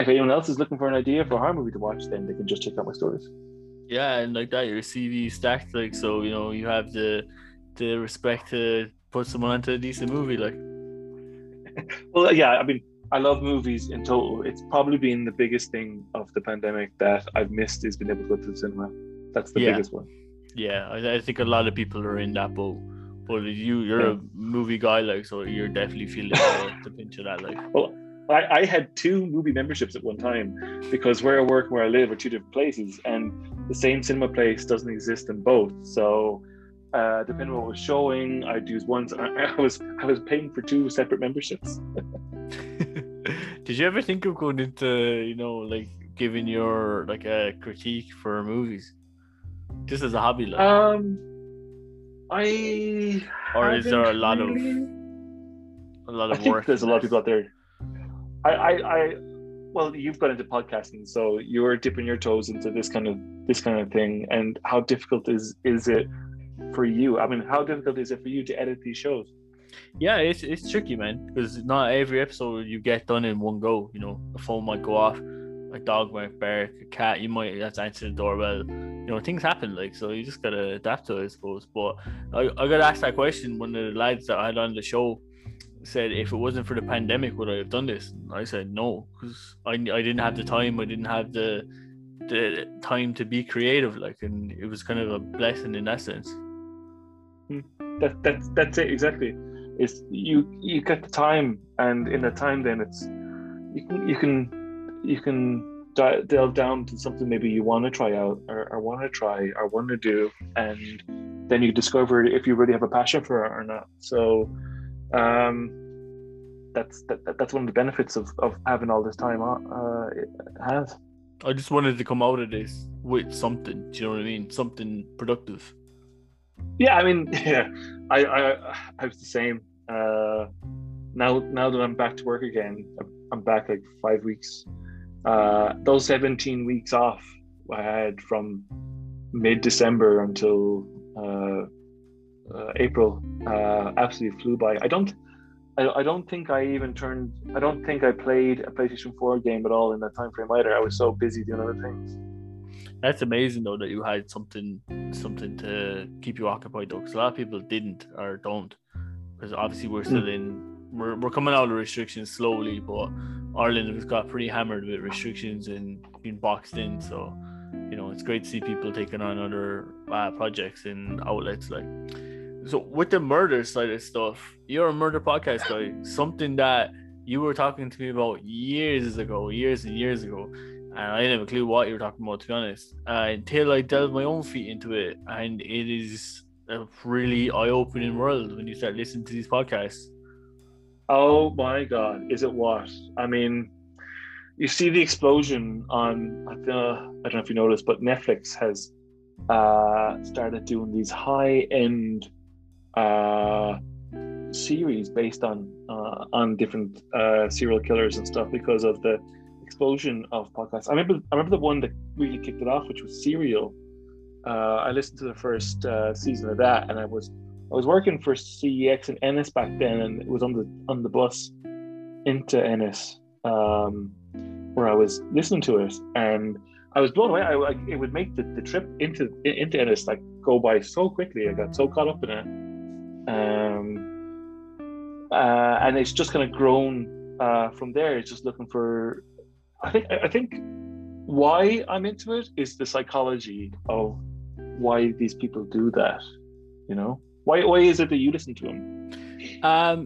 anyone else is looking for an idea for a horror movie to watch, then they can just check out my stories. Yeah, and like that, your CV stacked, like, so you know, you have the respect to put someone onto a decent movie, like. Well, yeah, I mean, I love movies in total. It's probably been the biggest thing of the pandemic that I've missed, is being able to go to the cinema. That's the biggest one. Yeah, I think a lot of people are in that boat, but you're a movie guy, like, so you're definitely feeling the pinch of that, like. Well, I had two movie memberships at one time, because where I work and where I live are two different places, and the same cinema place doesn't exist in both. So depending on what was showing, I'd use ones. I was paying for two separate memberships. Did you ever think of going into, you know, like, giving your, like, a critique for movies? Just as a hobby, like. Is there a lot of work? There's a lot of people out there. Well, you've got into podcasting, so you're dipping your toes into this kind of thing. And how difficult is it for you? I mean, how difficult is it for you to edit these shows? Yeah, it's tricky, man, because not every episode you get done in one go. You know, the phone might go off, a dog might bark, a cat, you might have to answer the doorbell. You know, things happen, like, so you just gotta adapt to it, I suppose. But I got asked that question. One of the lads that I had on the show said, if it wasn't for the pandemic, would I have done this? And I said no, because I didn't have the time. I didn't have the time to be creative, like, and it was kind of a blessing in that sense. That's it, exactly. It's you get the time, and in the time, then it's you can delve down to something maybe you want to try out, or want to try, or want to do, and then you discover if you really have a passion for it or not. So That's one of the benefits of having all this time it has. I just wanted to come out of this with something. Do you know what I mean? Something productive. Yeah, I mean, yeah, I was the same. Now that I'm back to work again, I'm back like 5 weeks. Those 17 weeks off I had from mid-December until April absolutely flew by. I don't think I played a PlayStation 4 game at all in that time frame either. I was so busy doing other things. That's amazing though that you had something to keep you occupied though, because a lot of people didn't or don't, because obviously we're still we're coming out of restrictions slowly, but Ireland has got pretty hammered with restrictions and being boxed in, so you know it's great to see people taking on other projects and outlets like. So with the murder side of stuff, you're a murder podcast guy, something that you were talking to me about years and years ago, and I didn't have a clue what you were talking about, to be honest, until I delved my own feet into it. And it is a really eye-opening world when you start listening to these podcasts. Oh my God, is it what? I mean, you see the explosion on, I don't know if you noticed, but Netflix has started doing these high-end series based on different serial killers and stuff because of the explosion of podcasts. I remember the one that really kicked it off, which was Serial. I listened to the first season of that, and I was working for CEX and Ennis back then, and it was on the bus into Ennis where I was listening to it, and I was blown away. It would make the trip into Ennis like go by so quickly. I got so caught up in it, and it's just kind of grown from there. It's just looking for. I think why I'm into it is the psychology of why these people do that. You know, why is it that you listen to them?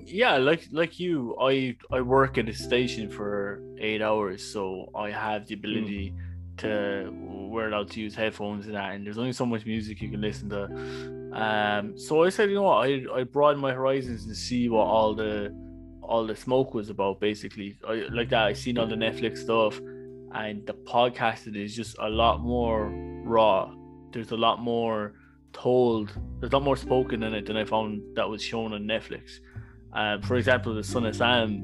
Yeah, like you, I work at a station for 8 hours, so I have the ability. To we're allowed to use headphones and that, and there's only so much music you can listen to, so I said, you know what, I broadened my horizons to see what all the smoke was about, basically. I seen all the Netflix stuff, and the podcasting is just a lot more raw. There's a lot more told, there's a lot more spoken in it than I found that was shown on Netflix. For example, the Son of Sam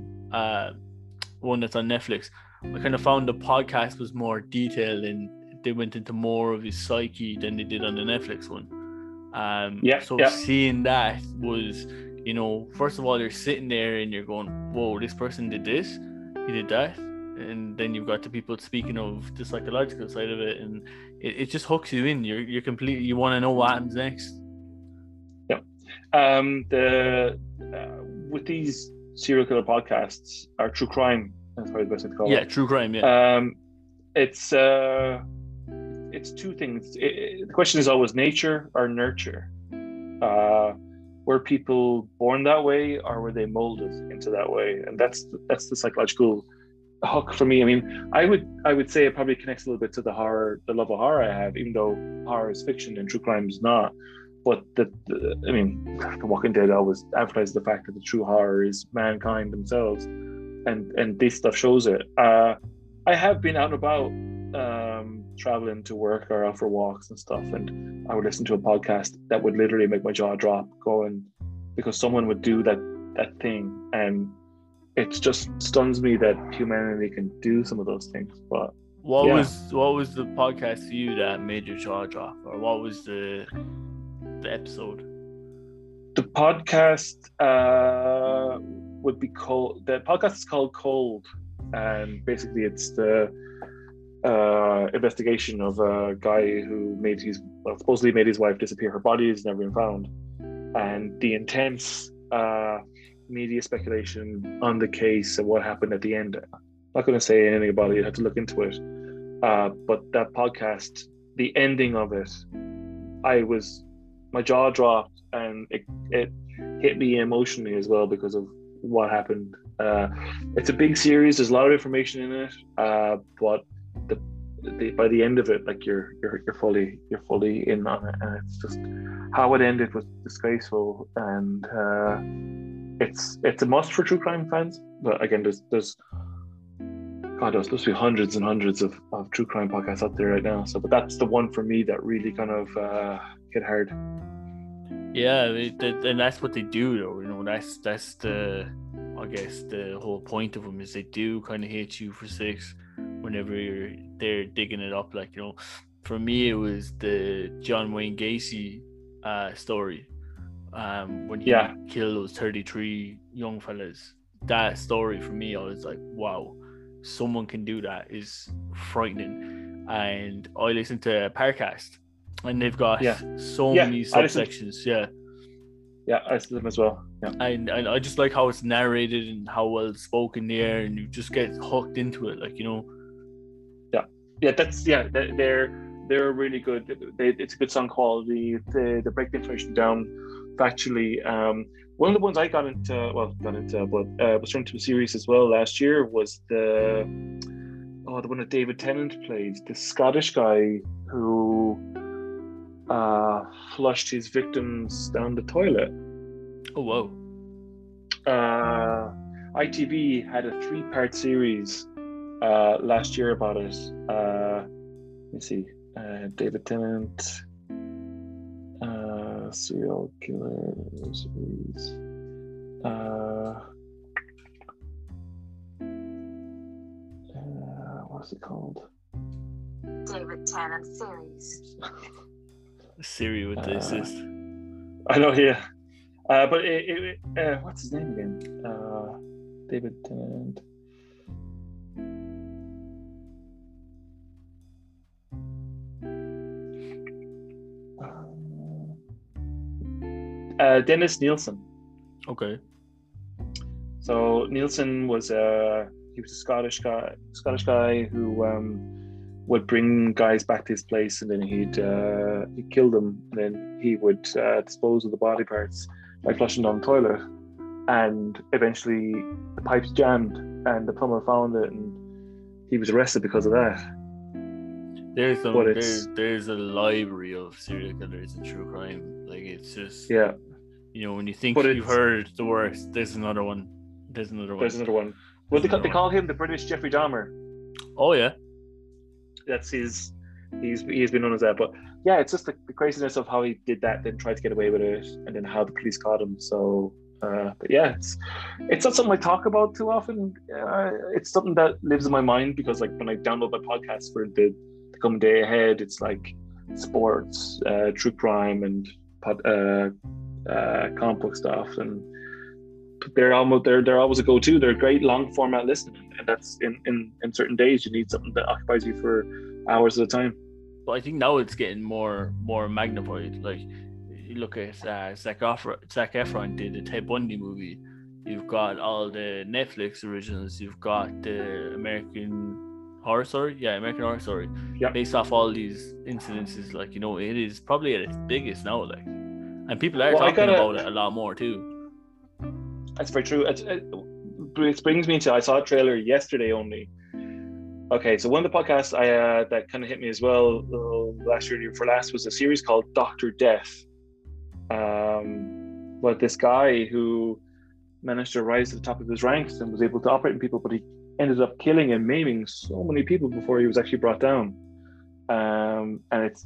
one that's on Netflix, I kind of found the podcast was more detailed and they went into more of his psyche than they did on the Netflix one. Seeing that was, you know, first of all, you're sitting there and you're going, whoa, this person did this, he did that. And then you've got the people speaking of the psychological side of it, and it just hooks you in. You're completely, you want to know what happens next. Yeah. With these serial killer podcasts, are true crime. That's probably the best way to call it. Yeah, true crime. Yeah. It's two things. The question is always nature or nurture. Were people born that way, or were they molded into that way? And that's the psychological hook for me. I mean, I would say it probably connects a little bit to the horror, the love of horror I have, even though horror is fiction and true crime is not. But The Walking Dead always advertises the fact that the true horror is mankind themselves. And this stuff shows it. I have been out and about, traveling to work or out for walks and stuff, and I would listen to a podcast that would literally make my jaw drop, going, because someone would do that thing, and it just stuns me that humanity can do some of those things. But what was the podcast for you that made your jaw drop, or what was the episode? The podcast. Would be called, the podcast is called Cold, and basically it's the investigation of a guy who supposedly made his wife disappear. Her body has never been found, and the intense media speculation on the case and what happened at the end. I'm not going to say anything about it, you have to look into it, but that podcast, the ending of it, my jaw dropped, and it hit me emotionally as well because of what happened. It's a big series, there's a lot of information in it, but by the end of it, like you're fully in on it, and it's just how it ended was disgraceful, and it's a must for true crime fans. But again, there's God, there's supposed to be hundreds and hundreds of true crime podcasts out there right now. So, but that's the one for me that really kind of hit hard. Yeah, and that's what they do, though. You know, that's the, I guess, the whole point of them is they do kind of hate you for six whenever they're digging it up. Like, you know, for me it was the John Wayne Gacy story. When he killed those 33 young fellas, that story for me, I was like, wow, someone can do that is frightening. And I listened to Parcast. And they've got so many subsections. I see them as well. Yeah. And I just like how it's narrated and how well spoken they are, and you just get hooked into it, like, you know. Yeah. Yeah, that's they're really good. It's a good sound quality. They break the information down factually. One of the ones I was turned to a series as well last year was the one that David Tennant played, the Scottish guy who flushed his victims down the toilet. Oh, whoa. ITV had a 3-part series last year about it. Let me see. David Tennant, serial killer series. What's it called? David Tennant series. Siri with the assist. I know, yeah. But what's his name again? David Tennant. Dennis Nielsen. Okay. So Nielsen was a Scottish guy who would bring guys back to his place, and then he'd kill them, and then he would dispose of the body parts by flushing down the toilet. And eventually the pipes jammed and the plumber found it, and he was arrested because of that. There's a library of serial killers and true crime. Like, it's just, yeah, you know, when you think you've heard the worst, there's another one. Well, they call him the British Jeffrey Dahmer. Oh yeah. That's his. He's been known as that, but yeah, it's just the craziness of how he did that, then tried to get away with it, and then how the police caught him. So, but yeah, it's not something I talk about too often. It's something that lives in my mind because, like, when I download my podcast for the coming day ahead, it's like sports, true crime, and comic book stuff, and they're always a go-to. They're great long format listening, and that's in certain days you need something that occupies you for hours at a time. But I think now it's getting more magnified. Like, you look at Zac Efron did the Ted Bundy movie. You've got all the Netflix originals. You've got the American Horror Story. Yeah. Based off all these incidences, like, you know, it is probably at its biggest now. Like, and people are talking about it a lot more too. That's very true. It brings me to, I saw a trailer yesterday only. Okay, so one of the podcasts that kind of hit me as well last year, the year before last, was a series called Dr. Death. But this guy who managed to rise to the top of his ranks and was able to operate on people, but he ended up killing and maiming so many people before he was actually brought down. And it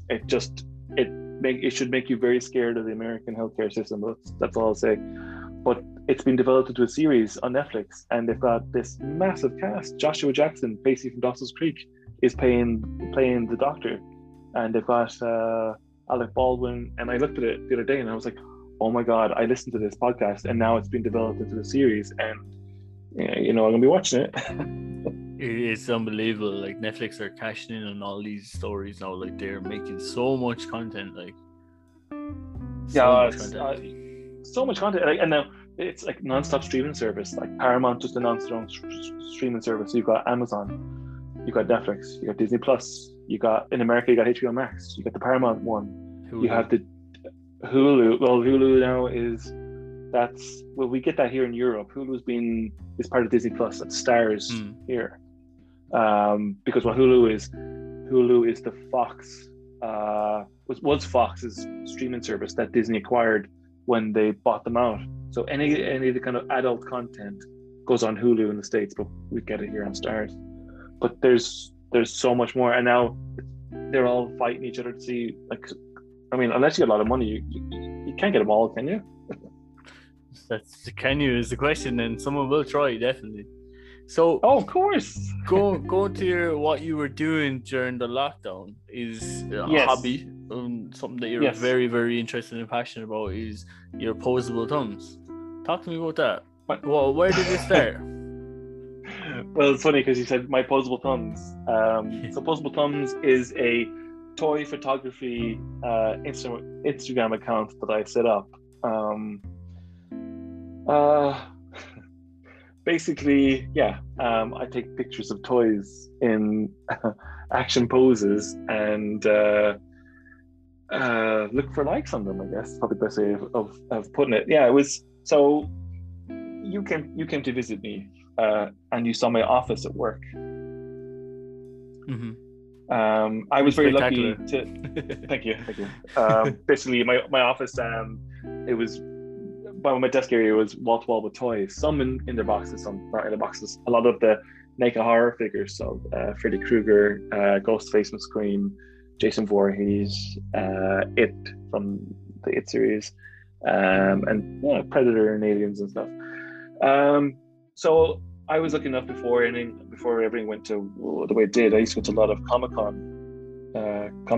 should make you very scared of the American healthcare system. That's all I'll say. But it's been developed into a series on Netflix, and they've got this massive cast. Joshua Jackson, basically from Dawson's Creek, is playing the doctor, and they've got Alec Baldwin. And I looked at it the other day, and I was like, "Oh my god!" I listened to this podcast, and now it's been developed into a series, and you know, I'm gonna be watching it. It's unbelievable. Like, Netflix are cashing in on all these stories now. Like, they're making so much content. Like, so much content, and now it's like non-stop streaming service. Like, Paramount just announced their own streaming service. So you've got Amazon, you've got Netflix, you got Disney Plus, you got, in America, you got HBO Max, you got the Paramount one, Hulu. You have the Hulu. Well, Hulu now we get that here in Europe. Hulu's is part of Disney Plus. That's Stars here, because what Hulu is the Fox was Fox's streaming service that Disney acquired when they bought them out. So any of the kind of adult content goes on Hulu in the States, but we get it here on Stars. But there's so much more, and now they're all fighting each other to see. Like, I mean, unless you get a lot of money, you can't get them all, can you? Can you is the question, and someone will try, definitely. So, oh, of course. Going to your, what you were doing during the lockdown is a hobby, something that you're very, very interested and passionate about is your opposable thumbs. Talk to me about that. Well, where did it start? Well, it's funny because you said my opposable thumbs. So opposable thumbs is a toy photography Instagram account that I set up. Basically, I take pictures of toys in action poses and look for likes on them, I guess. Probably the best way of putting it. Yeah, it was, so you came to visit me and you saw my office at work. Mm-hmm. I was very lucky to, thank you. Basically my office, it was, my desk area was wall to wall with toys, some in their boxes, some not in their boxes. A lot of the naked horror figures, so Freddy Krueger, Ghostface from Scream, Jason Voorhees, It from the It series, and Predator and Aliens and stuff. So I was lucky enough before everything went to the way it did. I used to go to a lot of comic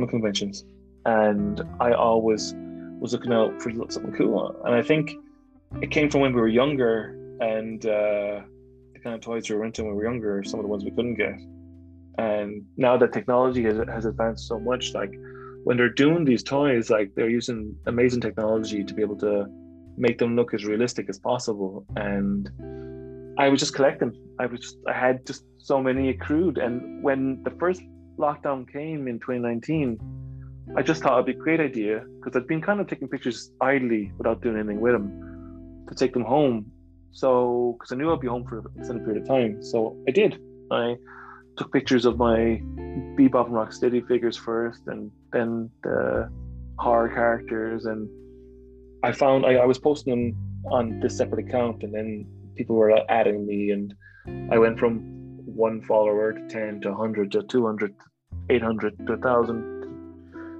conventions, and I always was looking out for something cool. And I think it came from when we were younger, and the kind of toys we were into when we were younger, some of the ones we couldn't get. And now that technology has advanced so much, like when they're doing these toys, like they're using amazing technology to be able to make them look as realistic as possible. And I would just collect them. I had just so many accrued. And when the first lockdown came in 2019, I just thought it'd be a great idea, because I'd been kind of taking pictures idly without doing anything with them, to take them home. So, because I knew I'd be home for an extended period of time, so I did. I took pictures of my Bebop and Rocksteady figures first, and then the horror characters, and I found I was posting them on this separate account, and then people were adding me, and I went from 1 follower to 10 to 100 to 200 to 800 to 1,000.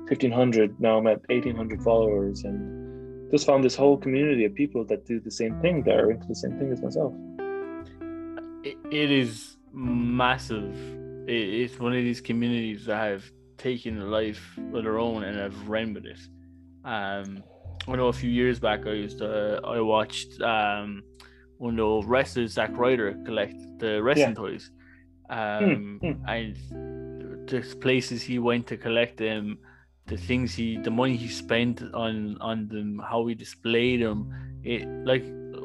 1,500, now I'm at 1,800 followers, and just found this whole community of people that do the same thing, that are into the same thing as myself. It is massive. It's one of these communities that have taken a life of their own and have run with it. I know a few years back I watched one of the wrestlers, Zack Ryder, collect the wrestling toys, and the places he went to collect them, the things the money he spent on them, how he displayed them. It, like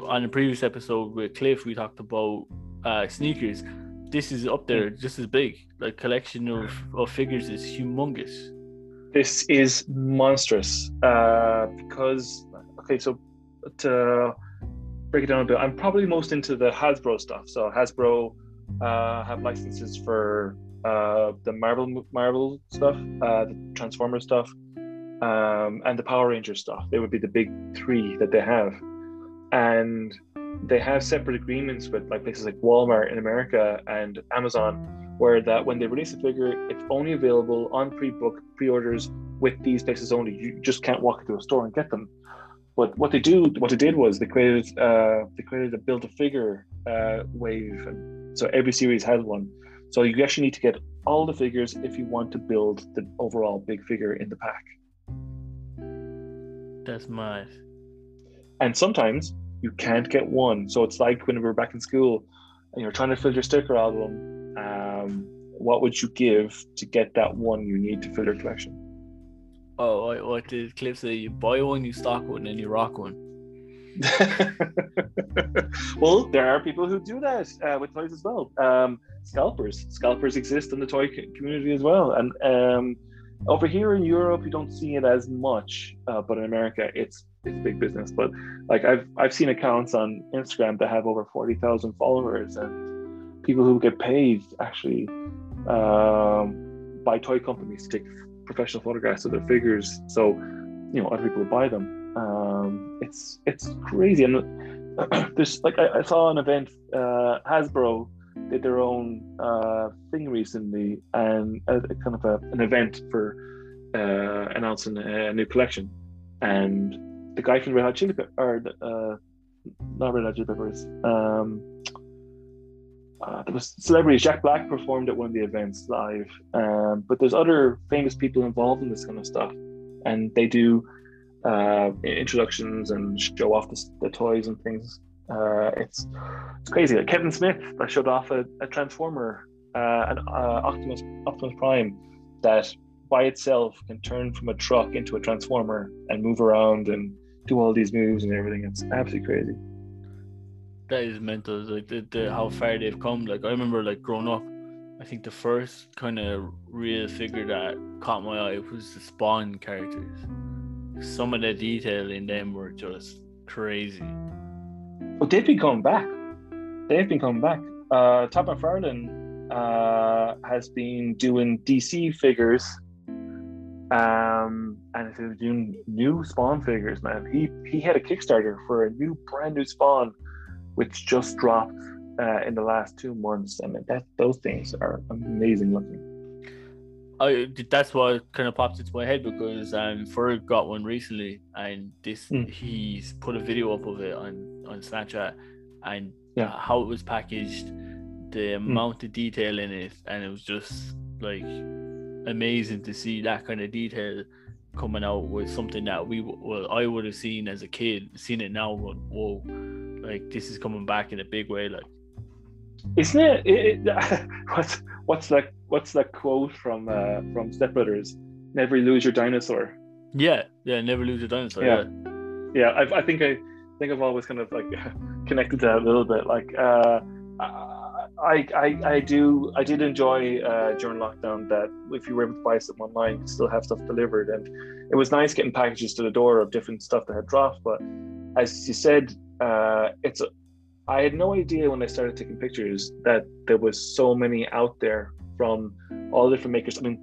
on a previous episode with Cliff, we talked about sneakers. This is up there, just as big. Like collection of figures is humongous. This is monstrous. So to break it down a bit, I'm probably most into the Hasbro stuff. So Hasbro have licenses for the Marvel stuff, the Transformers stuff, and the Power Rangers stuff. They would be the big three that they have, and they have separate agreements with like places like Walmart in America and Amazon, where that when they release a figure, it's only available on pre-orders with these places only. You just can't walk into a store and get them. But what they did was they created a build-a-figure wave, and so every series has one. So you actually need to get all the figures if you want to build the overall big figure in the pack. That's mad. And sometimes you can't get one. So it's like when we were back in school and you're trying to fill your sticker album, what would you give to get that one you need to fill your collection? Oh, what did Cliff say? You buy one, you stock one, and you rock one. Well, there are people who do that with toys as well. Scalpers exist in the toy community as well, and over here in Europe you don't see it as much, but in America it's big business. But like I've seen accounts on Instagram that have over 40,000 followers, and people who get paid actually by toy companies to take professional photographs of their figures, so other people buy them. it's crazy. And there's like I saw an event, Hasbro did their own thing recently, and kind of an event for announcing a new collection. And the guy from Red Hot Chili Peppers, or not Red Hot Chili Peppers, there was celebrities. Jack Black performed at one of the events live, but there's other famous people involved in this kind of stuff, and they do introductions and show off the toys and things. It's crazy. Like Kevin Smith, that showed off a Transformer, an Optimus Prime, that by itself can turn from a truck into a Transformer and move around and do all these moves and everything. It's absolutely crazy. That is mental. Like how far they've come. Like I remember, like growing up, I think the first kind of real figure that caught my eye was the Spawn characters. Some of the detail in them were just crazy. But they've been coming back. Todd McFarlane has been doing DC figures, and he's doing new Spawn figures. Man, he had a Kickstarter for a brand new Spawn, which just dropped in the last 2 months. I mean, those things are amazing looking. That's what kind of popped into my head, because Ferg got one recently, and he's put a video up of it on Snapchat, and how it was packaged, the amount of detail in it, and it was just like amazing to see that kind of detail coming out with something that I would have seen as a kid. Seen it now, but whoa, like this is coming back in a big way, like. Isn't it what's that quote from Step Brothers? Never lose your dinosaur. Yeah, never lose your dinosaur. Yeah. I think I've always kind of like connected to that a little bit. Like I did enjoy during lockdown that if you were able to buy something online, you could still have stuff delivered, and it was nice getting packages to the door of different stuff that had dropped. But as you said, I had no idea when I started taking pictures that there was so many out there from all different makers. I mean,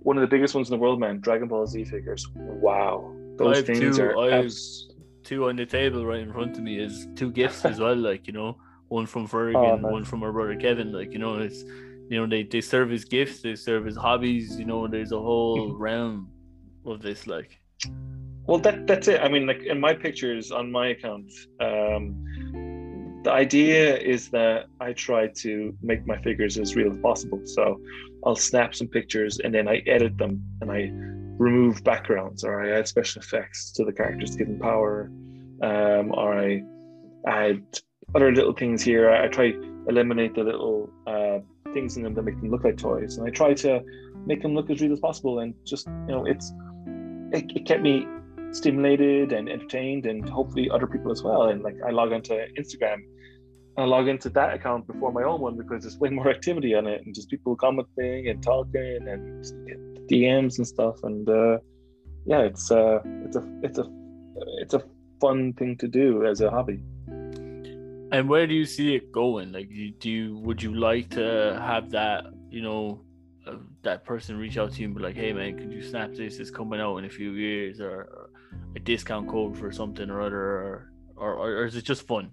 one of the biggest ones in the world, man, Dragon Ball Z figures. Wow, those things are. I have two on the table right in front of me as two gifts as well. Like, you know, one from Ferg and one from our brother Kevin. Like, you know, it's, you know, they serve as gifts, they serve as hobbies. You know, there's a whole realm of this. Like, well, that's it. I mean, like in my pictures on my account. The idea is that I try to make my figures as real as possible. So I'll snap some pictures and then I edit them and I remove backgrounds, or I add special effects to the characters to give them power, or I add other little things here. I try to eliminate the little things in them that make them look like toys. And I try to make them look as real as possible. And just, you know, it kept me stimulated and entertained, and hopefully other people as well. And like I log into Instagram, I log into that account before my own one because there's way more activity on it, and just people commenting and talking and DMs and stuff. And it's a fun thing to do as a hobby. And where do you see it going? Like, would you like to have that, you know, that person reach out to you and be like, hey man, could you snap this? It's coming out in a few years, or a discount code for something or other, or is it just fun?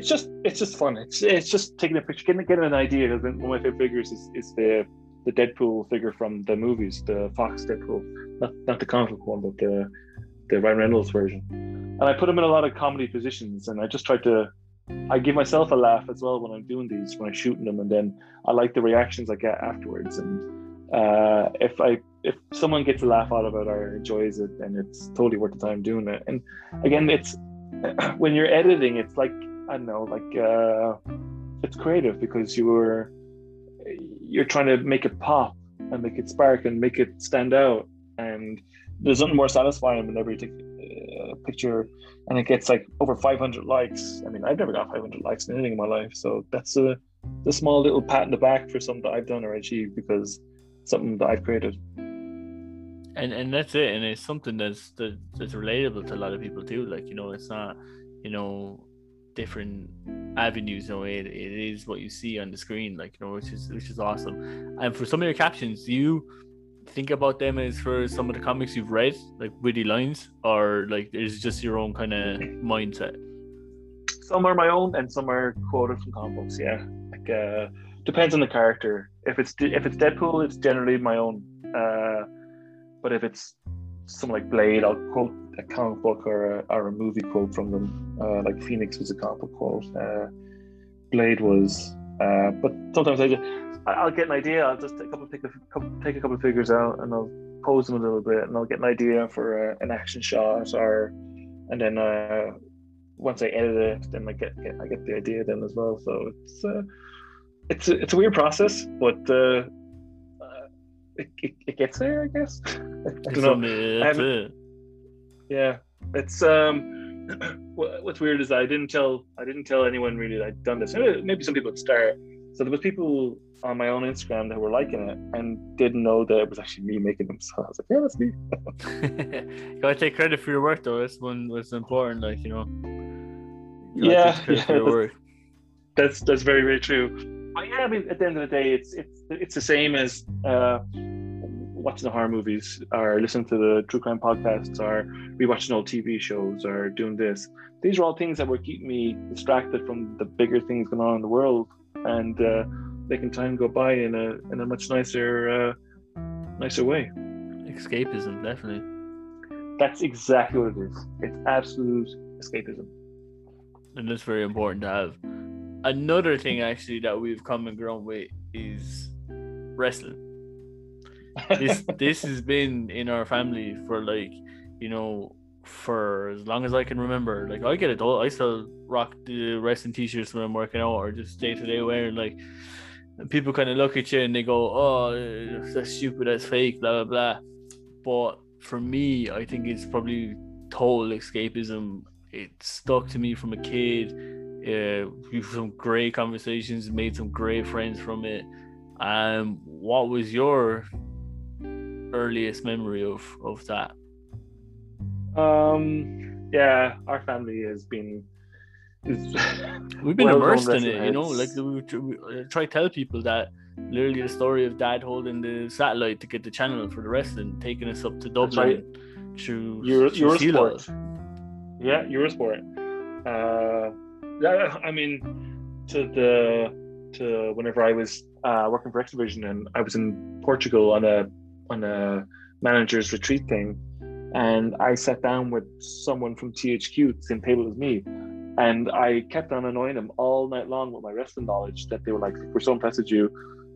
It's just fun. It's just taking a picture, getting an idea. Because one of my favorite figures is the Deadpool figure from the movies, the Fox Deadpool, not the comic one, but the Ryan Reynolds version. And I put him in a lot of comedy positions, and I just tried to. I give myself a laugh as well when I'm doing these, when I'm shooting them, and then I like the reactions I get afterwards. And if someone gets a laugh out of it or enjoys it, then it's totally worth the time doing it. And again, it's when you're editing, it's like, I don't know, like it's creative because you're trying to make it pop and make it spark and make it stand out. And there's nothing more satisfying whenever you take a picture and it gets like over 500 likes. I mean, I've never got 500 likes in anything in my life, so that's the small little pat in the back for something that I've done or achieved, because something that I've created. And that's it, and it's something that's relatable to a lot of people too. Like, you know, it's not, you know, different avenues. You know, it is what you see on the screen, like, you know, which is awesome. And for some of your captions, you think about them as for some of the comics you've read, like witty lines, or like it's just your own kind of mindset? Some are my own and some are quoted from comic books, yeah. Like depends on the character. If it's Deadpool, it's generally my own. But if it's something like Blade, I'll quote a comic book or a movie quote from them. Like Phoenix was a comic book quote. Blade was. But sometimes I'll get an idea. I'll just take a couple of figures out and I'll pose them a little bit, and I'll get an idea for an action shot, and then once I edit it, then I get the idea then as well. So it's a weird process, but it gets there, I guess. Yeah, it's what's weird is I didn't tell anyone really that I'd done this. Maybe some people would start. So there was people on my own Instagram that were liking it and didn't know that it was actually me making them. So I was like, yeah, that's me. You gotta take credit for your work, though. That's one that's important, like, you know. You gotta take credit for your work. That's very, very true. But yeah, I mean, at the end of the day, it's the same as watching the horror movies, or listening to the true crime podcasts, or rewatching old TV shows, or doing this. These are all things that were keeping me distracted from the bigger things going on in the world, and making time go by in a much nicer way. Escapism, definitely. That's exactly what it is. It's absolute escapism, and that's very important to have. Another thing, actually, that we've come and grown with is wrestling. This has been in our family for, like, you know, for as long as I can remember. Like, I get it all. I still rock the wrestling t-shirts when I'm working out, or just day-to-day wear. Like, people kind of look at you and they go, oh, that's stupid, that's fake, blah blah blah. But for me, I think it's probably total escapism. It stuck to me from a kid. We've had some great conversations, made some great friends from it. What was your earliest memory of that? Yeah, our family has been we've been immersed in it, you know. Like, we try to tell people that literally the story of Dad holding the satellite to get the channel for the wrestling, taking us up to Dublin through Eurosport. Yeah, Eurosport. I mean, to whenever I was working for Extravision, and I was in Portugal on a manager's retreat thing, and I sat down with someone from THQ, same table as me, and I kept on annoying them all night long with my wrestling knowledge, that they were like, we're so impressed with you,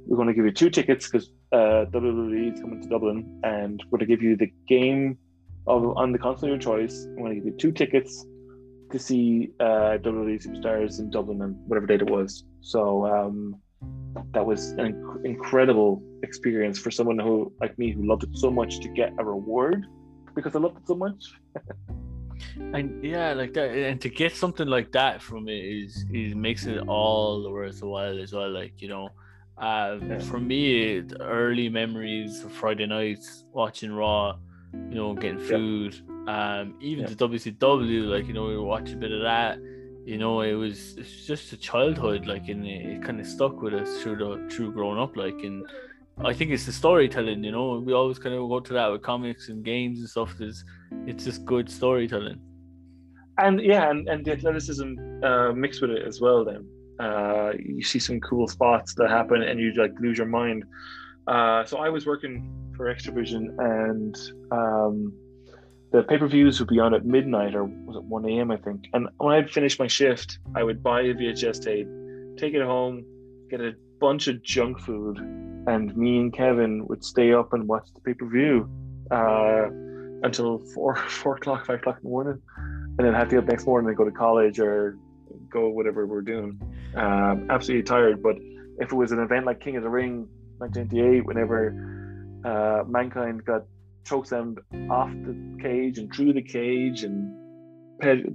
we're going to give you 2 tickets because WWE is coming to Dublin, and we're going to give you the game on the console of your choice. I'm going to give you 2 tickets to see WWE Superstars in Dublin on whatever date it was. So that was an incredible experience for someone who, like me, who loved it so much, to get a reward because I loved it so much. And yeah, like that, and to get something like that from it is makes it all worthwhile as well. Like, you know, for me, early memories of Friday nights watching Raw, you know, getting food, the WCW, like, you know, we watched a bit of that. You know, it's just a childhood, like, and it kind of stuck with us through growing up, like. And I think it's the storytelling, you know. We always kind of go to that with comics and games and stuff. It's just good storytelling. And yeah, and the athleticism mixed with it as well. Then you see some cool spots that happen, and you like lose your mind. So I was working for Extravision, and the pay-per-views would be on at midnight, or was it 1 a.m., I think. And when I'd finish my shift, I would buy a VHS tape, take it home, get a bunch of junk food, and me and Kevin would stay up and watch the pay-per-view until 4 o'clock, 5 o'clock in the morning. And then have to get up next morning and go to college or go whatever we're doing. Absolutely tired. But if it was an event like King of the Ring, 1998, whenever Mankind got chokeslammed off the cage and through the cage and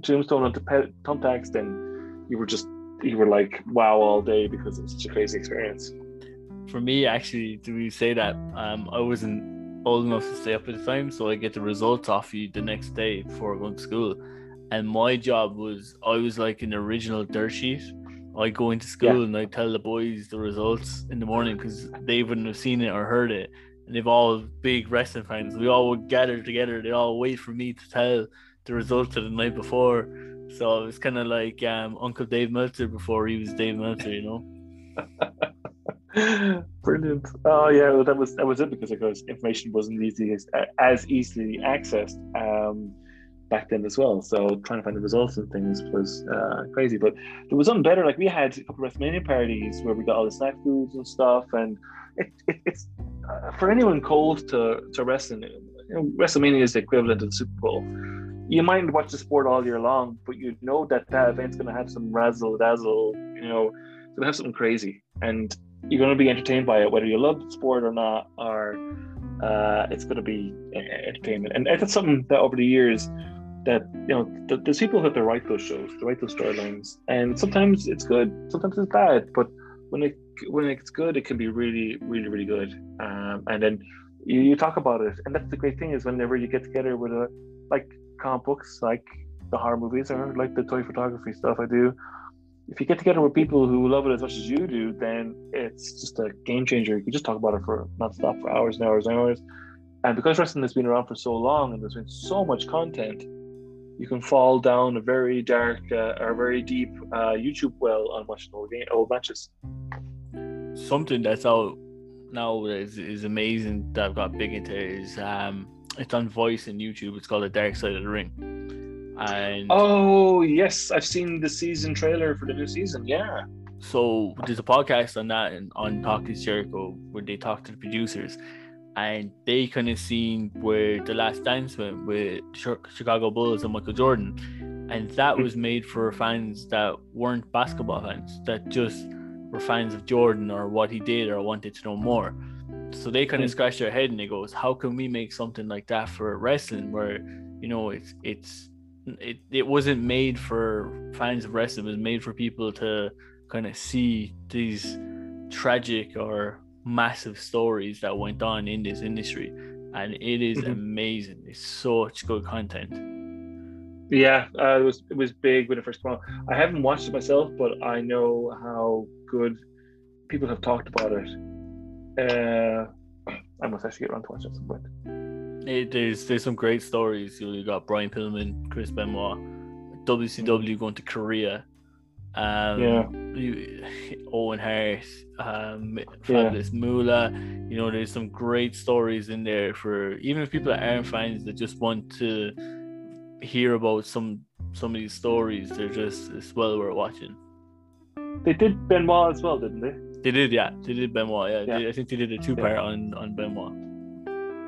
tombstone onto thumbtacks, then you were like, wow, all day, because it's such a crazy experience. For me, actually, do we say that I wasn't old enough to stay up at the time, so I get the results off you the next day before going to school. And my job was, I was like an original dirt sheet. I go into school and I tell the boys the results in the morning because they wouldn't have seen it or heard it. and they've all big wrestling fans. We all would gather together. They all wait for me to tell the results of the night before. So it's kind of like Uncle Dave Meltzer before he was Dave Meltzer, you know. Brilliant. Oh yeah, well, that was it, because of course information wasn't as easily accessed back then as well. So trying to find the results and things was crazy. But there was something better. Like we had a couple of WrestleMania parties where we got all the snack foods and stuff. And it's for anyone cold to wrestling. You know, WrestleMania is the equivalent of the Super Bowl. You might watch the sport all year long, but you know that event's going to have some razzle-dazzle, you know, it's going to have something crazy. And you're going to be entertained by it, whether you love the sport or not, or it's going to be entertainment. And that's something that over the years, that, you know, there's people that write those shows, they write those storylines. And sometimes it's good, sometimes it's bad. But when it's good, it can be really, really, really good. And then you talk about it. And that's the great thing, is whenever you get together with a, like, comic books, like the horror movies, or like the toy photography stuff I do, if you get together with people who love it as much as you do, then it's just a game changer. You can just talk about it for non-stop for hours and hours and hours. And because wrestling has been around for so long and there's been so much content, you can fall down a very dark or very deep YouTube well on watching old matches. Something that's out now is amazing that I've got big into is it's on Voice and YouTube. It's called The Dark Side of the Ring. And oh yes, I've seen the season trailer for the new season. Yeah. So there's a podcast on that, and on Talking Jericho, where they talk to the producers, and they kind of seen where The Last Dance went with Chicago Bulls and Michael Jordan, and that was made for fans that weren't basketball fans, that just were fans of Jordan or what he did or wanted to know more. So they kind of scratch their head and they go, how can we make something like that for wrestling, where, you know, it wasn't made for fans of wrestling. It was made for people to kind of see these tragic or massive stories that went on in this industry. And it is amazing. It's such good content. Yeah, it was big when it first came out. I haven't watched it myself, but I know how good people have talked about it. I must actually get around to watching some point. There's some great stories. You got Brian Pillman, Chris Benoit, WCW going to Korea, Owen Hart, Fabulous Moolah. You know, there's some great stories in there for even if people that aren't fans that just want to hear about some of these stories. They're just, it's well worth watching. They did Benoit as well, didn't they? They did, yeah. They did Benoit, yeah. I think they did a two-part on Benoit.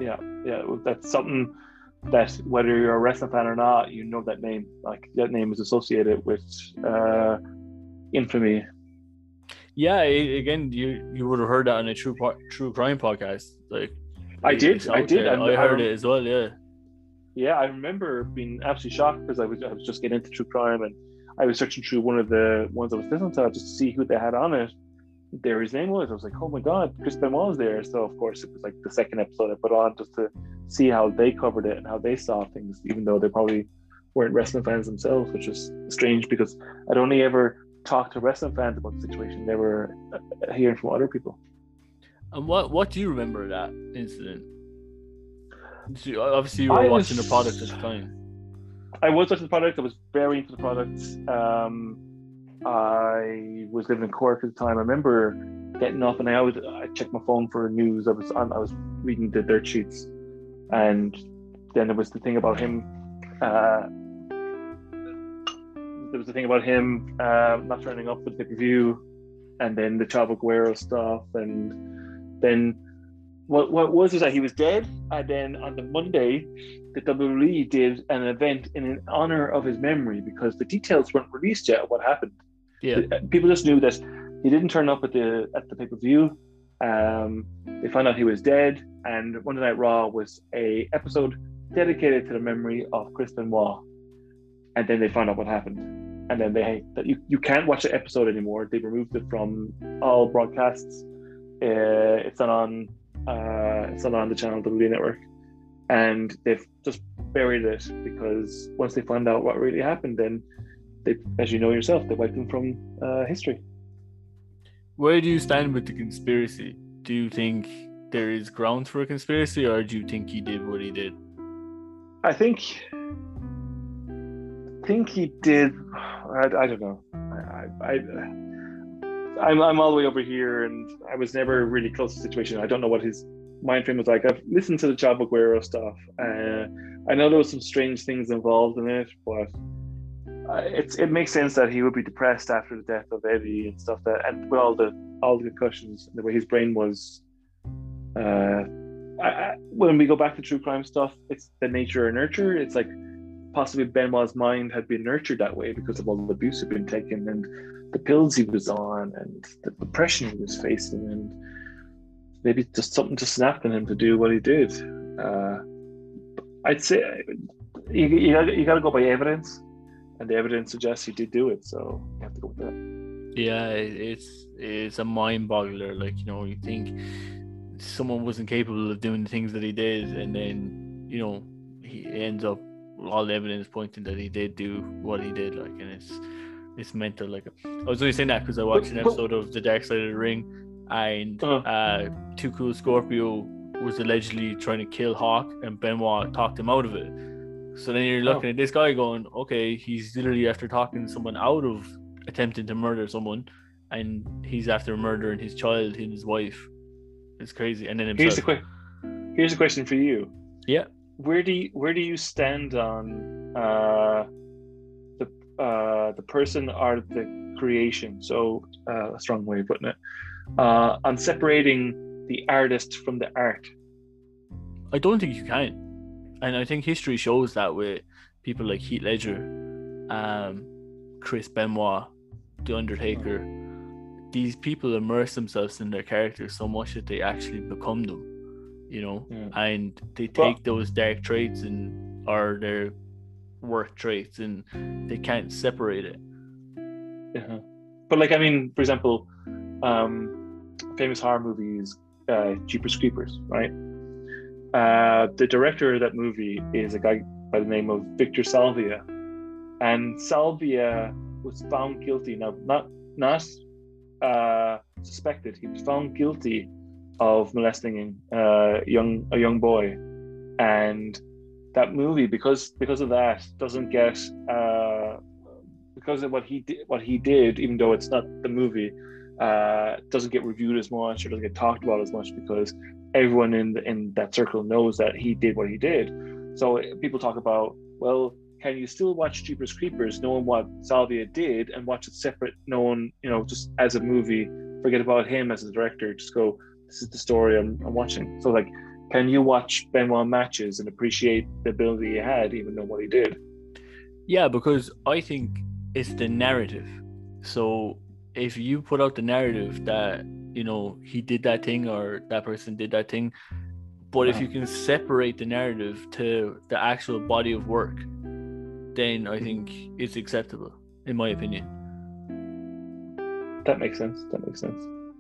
Yeah. Well, that's something that, whether you're a wrestling fan or not, you know that name. Like, that name is associated with infamy. Yeah, again, you would have heard that on a true crime podcast. Like, I did. I heard it as well, yeah. Yeah, I remember being absolutely shocked because I was just getting into true crime, and I was searching through one of the ones I was listening to just to see who they had on it. There his name was. I was like, oh my god, Chris Benoit was there. So of course it was like the second episode I put on just to see how they covered it and how they saw things, even though they probably weren't wrestling fans themselves, which is strange because I'd only ever talk to wrestling fans about the situation. They were hearing from other people. And what do you remember of that incident? So obviously you were watching the product at the time. I was watching the product. I was very into the product. I was living in Cork at the time. I remember getting up and I checked my phone for news. I was reading the dirt sheets, and then there was the thing about him not turning up for the pay-per-view, and then the Chavo Guerrero stuff, and then what was is that he was dead, and then on the Monday the WWE did an event in honor of his memory because the details weren't released yet of what happened. Yeah, people just knew that he didn't turn up at the pay-per-view. They found out he was dead, and Monday Night Raw was a episode dedicated to the memory of Chris Benoit. And then they found out what happened, and then you can't watch the episode anymore. They removed it from all broadcasts. It's not on the channel WWE Network, and they've just buried it because once they found out what really happened, then they, as you know yourself, they wiped them from history. Where do you stand with the conspiracy? Do you think there is grounds for a conspiracy, or do you think he did what he did? I think he did. I don't know. I'm all the way over here, and I was never really close to the situation. I don't know what his mind frame was like. I've listened to the Chad Aguero stuff. I know there was some strange things involved in it, but it makes sense that he would be depressed after the death of Eddie and stuff. And with all the concussions, the way his brain was. When we go back to true crime stuff, it's the nature or nurture. It's like possibly Benoit's mind had been nurtured that way because of all the abuse had been taken and the pills he was on and the depression he was facing, and maybe just something just snapped in him to do what he did. I'd say you got to go by evidence, and the evidence suggests he did do it, so you have to go with that. Yeah, it's a mind-boggler. Like, you know, you think someone wasn't capable of doing the things that he did, and then, you know, he ends up all the evidence pointing that he did do what he did, like, and it's mental. Like, I was only saying that because I watched an episode of The Dark Side of the Ring, and Too Cool Scorpio was allegedly trying to kill Hawk, and Benoit talked him out of it. So then you're looking at this guy going, okay, he's literally after talking someone out of attempting to murder someone, and he's after murdering his child and his wife. It's crazy. And then here's a question for you. Yeah. Where do you stand on the person or the creation? So a strong way of putting it. On separating the artist from the art. I don't think you can, and I think history shows that with people like Heath Ledger, Chris Benoit, The Undertaker. These people immerse themselves in their characters so much that they actually become them, you know. And they take those dark traits and or their work traits, and they can't separate it. But like, I mean, for example, famous horror movies, Jeepers Creepers, right? The director of that movie is a guy by the name of Victor Salvia, and Salvia was found guilty. Now, not suspected, he was found guilty of molesting a young boy, and that movie, because of that, doesn't get because of what he did, even though it's not the movie, doesn't get reviewed as much or doesn't get talked about as much, because everyone in that circle knows that he did what he did. So people talk about, well, can you still watch Jeepers Creepers knowing what Salvia did, and watch it separate, knowing, you know, just as a movie, forget about him as a director, just go, this is the story I'm watching. So like, can you watch Benoit matches and appreciate the ability he had, even though what he did? Yeah, because I think it's the narrative. So if you put out the narrative that, you know, he did that thing or that person did that thing, but if you can separate the narrative to the actual body of work, then I think it's acceptable, in my opinion. That makes sense.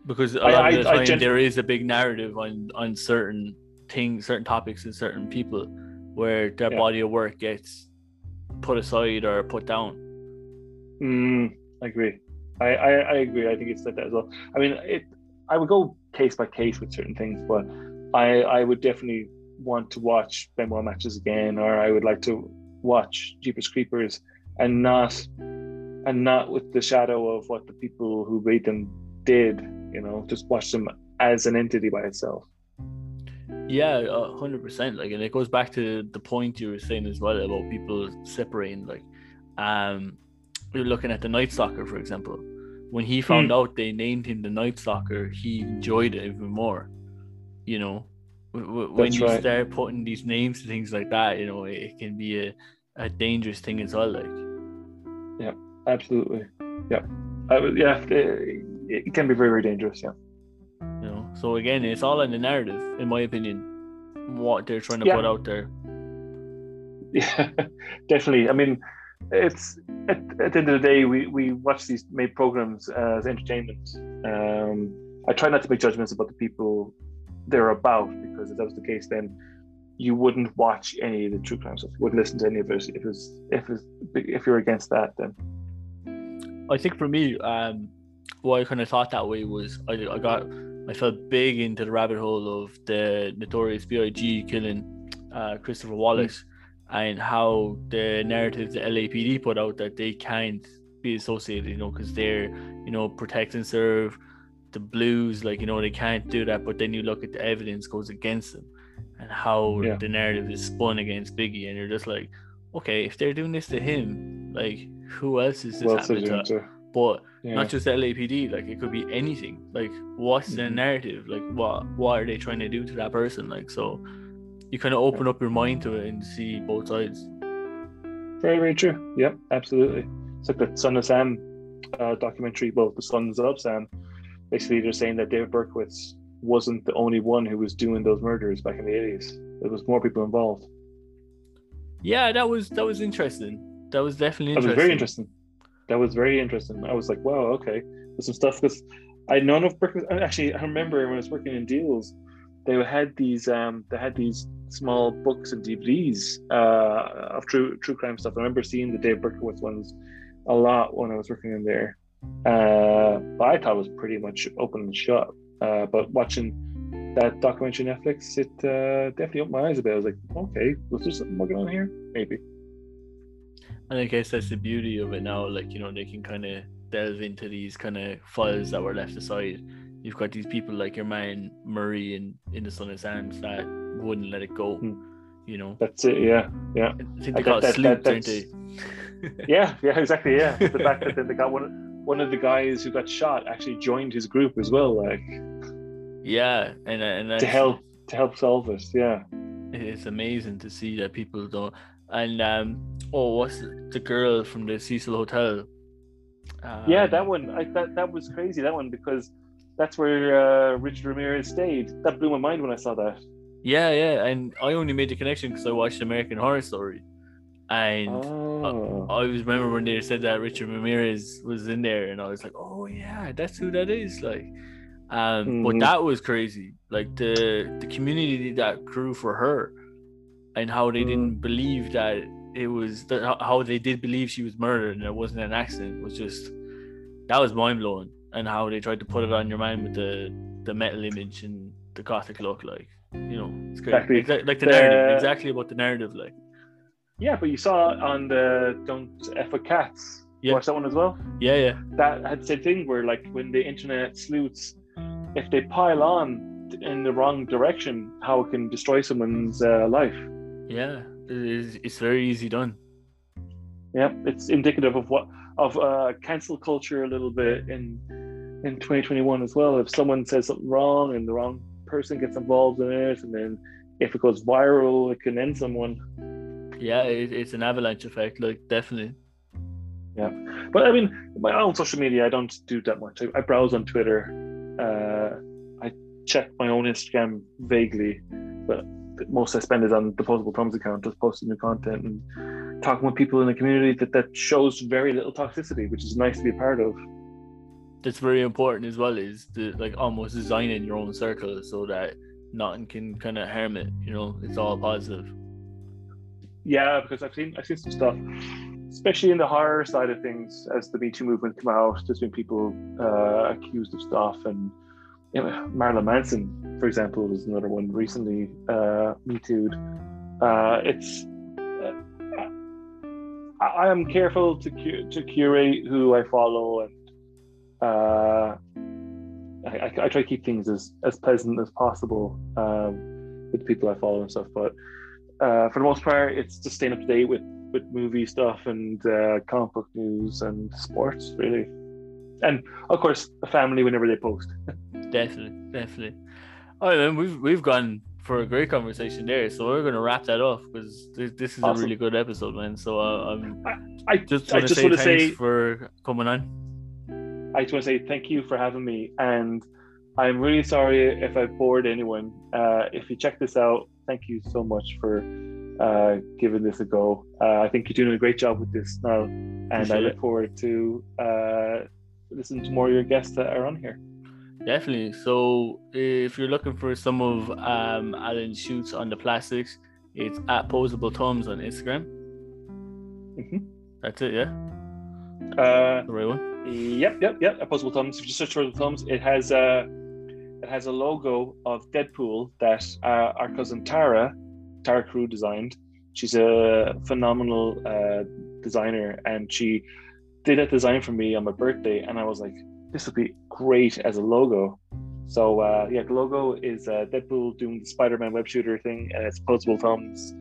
Because a lot of the time there is a big narrative on certain things, certain topics, and certain people, where their body of work gets put aside or put down. I agree. I agree. I think it's like that as well. I mean, I would go case by case with certain things, but I would definitely want to watch Benoit matches again, or I would like to watch Jeepers Creepers, and not with the shadow of what the people who made them did, you know, just watch them as an entity by itself. 100%. Like, and it goes back to the point you were saying as well about people separating. Like, you're looking at the Night Stalker, for example. When he found out they named him the Night Stalker, he enjoyed it even more, you know. When you start putting these names to things like that, you know, it can be a dangerous thing as well. Like, yeah, absolutely. Yeah, it can be very, very dangerous. Yeah, you know. So again, it's all in the narrative, in my opinion, what they're trying to put out there. Yeah, definitely. I mean, it's at the end of the day, we watch these made programs as entertainment. I try not to make judgments about the people they're about, because if that was the case, then you wouldn't watch any of the true crime stuff, you wouldn't listen to any of it if you're against that. Then I think for me, why I kind of thought that way was I I fell big into the rabbit hole of the Notorious B.I.G. killing Christopher Wallace, and how the narrative the LAPD put out that they can't be associated, you know, because they're, you know, protect and serve the blues, like, you know, they can't do that. But then you look at the evidence goes against them, and how the narrative is spun against Biggie, and you're just like, okay, if they're doing this to him, like, who else is this happening to? But not just the LAPD, like, it could be anything. Like, what's the narrative? Like, what are they trying to do to that person? Like, so you kind of open up your mind to it and see both sides. Very, very true. Yep, absolutely. It's like the Son of Sam documentary, well, the Sons of Sam. Basically, they're saying that David Berkowitz wasn't the only one who was doing those murders back in the 80s. There was more people involved. Yeah, that was interesting. That was definitely interesting. That was very interesting. I was like, wow, okay. There's some stuff, because I'd known of Berkowitz. Actually, I remember when I was working in Deals, they had these small books and DVDs of true crime stuff. I remember seeing the David Berkowitz ones a lot when I was working in there. But I thought it was pretty much open and shut. But watching that documentary on Netflix, it definitely opened my eyes a bit. I was like, okay, was there something going on here? Maybe. And I guess that's the beauty of it now. Like, you know, they can kind of delve into these kind of files that were left aside. You've got these people like your man Murray in the Son of Sam's that wouldn't let it go. You know. That's it. Yeah. I think they got Sloop, don't they? Yeah. Exactly. Yeah. The fact that they got one of the guys who got shot actually joined his group as well, like, yeah, and to help solve this. Yeah, it's amazing to see that people don't. And what's the girl from the Cecil Hotel? Yeah, that one. That was crazy. That one, because that's where Richard Ramirez stayed. That blew my mind when I saw that. Yeah, and I only made the connection because I watched American Horror Story. And I always remember when they said that Richard Ramirez was in there, and I was like, oh yeah, that's who that is, like. But that was crazy, like the community that grew for her, and how they didn't believe that it was how they did believe she was murdered and it wasn't an accident. Was just, that was mind-blowing. And how they tried to put it on your mind with the metal image and the gothic look, like, you know, it's crazy. Exactly. Like the narrative, exactly about the narrative, like. Yeah, but you saw on the Don't F with Cats. Yeah. Watch that one as well. Yeah. That had the same thing where, like, when the internet sleuths, if they pile on in the wrong direction, how it can destroy someone's life. Yeah, it's very easy done. Yeah, it's indicative of cancel culture a little bit in 2021 as well. If someone says something wrong and the wrong person gets involved in it, and then if it goes viral, it can end someone. Yeah, it's an avalanche effect, like, definitely. Yeah, but I mean, my own social media, I don't do that much. I browse on Twitter. I check my own Instagram vaguely, but most I spend is on the Posable Thumbs account, just posting new content and talking with people in the community that shows very little toxicity, which is nice to be a part of. That's very important as well, is to, like, almost designing your own circle so that nothing can kind of harm it. You know, it's all positive. Yeah, because I've seen some stuff, especially in the horror side of things, as the Me Too movement came out. There's been people accused of stuff, and, you know, Marilyn Manson, for example, was another one recently Me Too'd. I am careful to curate who I follow, and I try to keep things as pleasant as possible with the people I follow and stuff, but. For the most part, it's just staying up to date with movie stuff and comic book news and sports, really. And, of course, a family whenever they post. Definitely. All right, man, we've gone for a great conversation there, so we're going to wrap that off, because this is awesome. A really good episode, man. So I just want to say thanks for coming on. I just want to say thank you for having me, and I'm really sorry if I bored anyone. If you check this out, thank you so much for giving this a go. I think you're doing a great job with this now, and appreciate I look it. Forward to listening to more of your guests that are on here. Definitely. So if you're looking for some of Alan's shoots on the plastics, it's at Posable Thumbs on Instagram. That's it, yeah? The right one? Yep. At Posable Thumbs. If you search for the thumbs, it has... It has a logo of Deadpool that our cousin Tara Crew designed. She's a phenomenal designer, and she did that design for me on my birthday, and I was like, this would be great as a logo. So the logo is Deadpool doing the Spider-Man web shooter thing, and it's posable thumbs.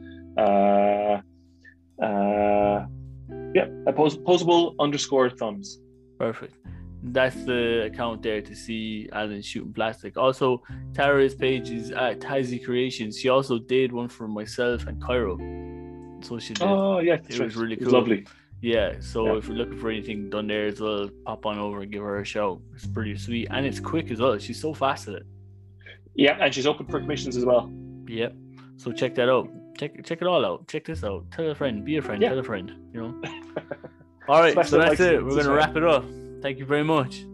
Posable _ thumbs. Perfect. That's the account there to see Alan shooting plastic. Also, Tara's page is at Tazi Creations. She also did one for myself and Cairo. So she did. Oh, yeah. It was really cool. It's lovely. Yeah. So if you're looking for anything done there as well, pop on over and give her a shout. It's pretty sweet. And it's quick as well. She's so fast at it. Yeah. And she's open for commissions as well. Yep. Yeah. So check that out. Check it all out. Check this out. Tell a friend. Be a friend. Yeah. Tell a friend. You know? All right. So that's it. We're going to wrap it up. Thank you very much.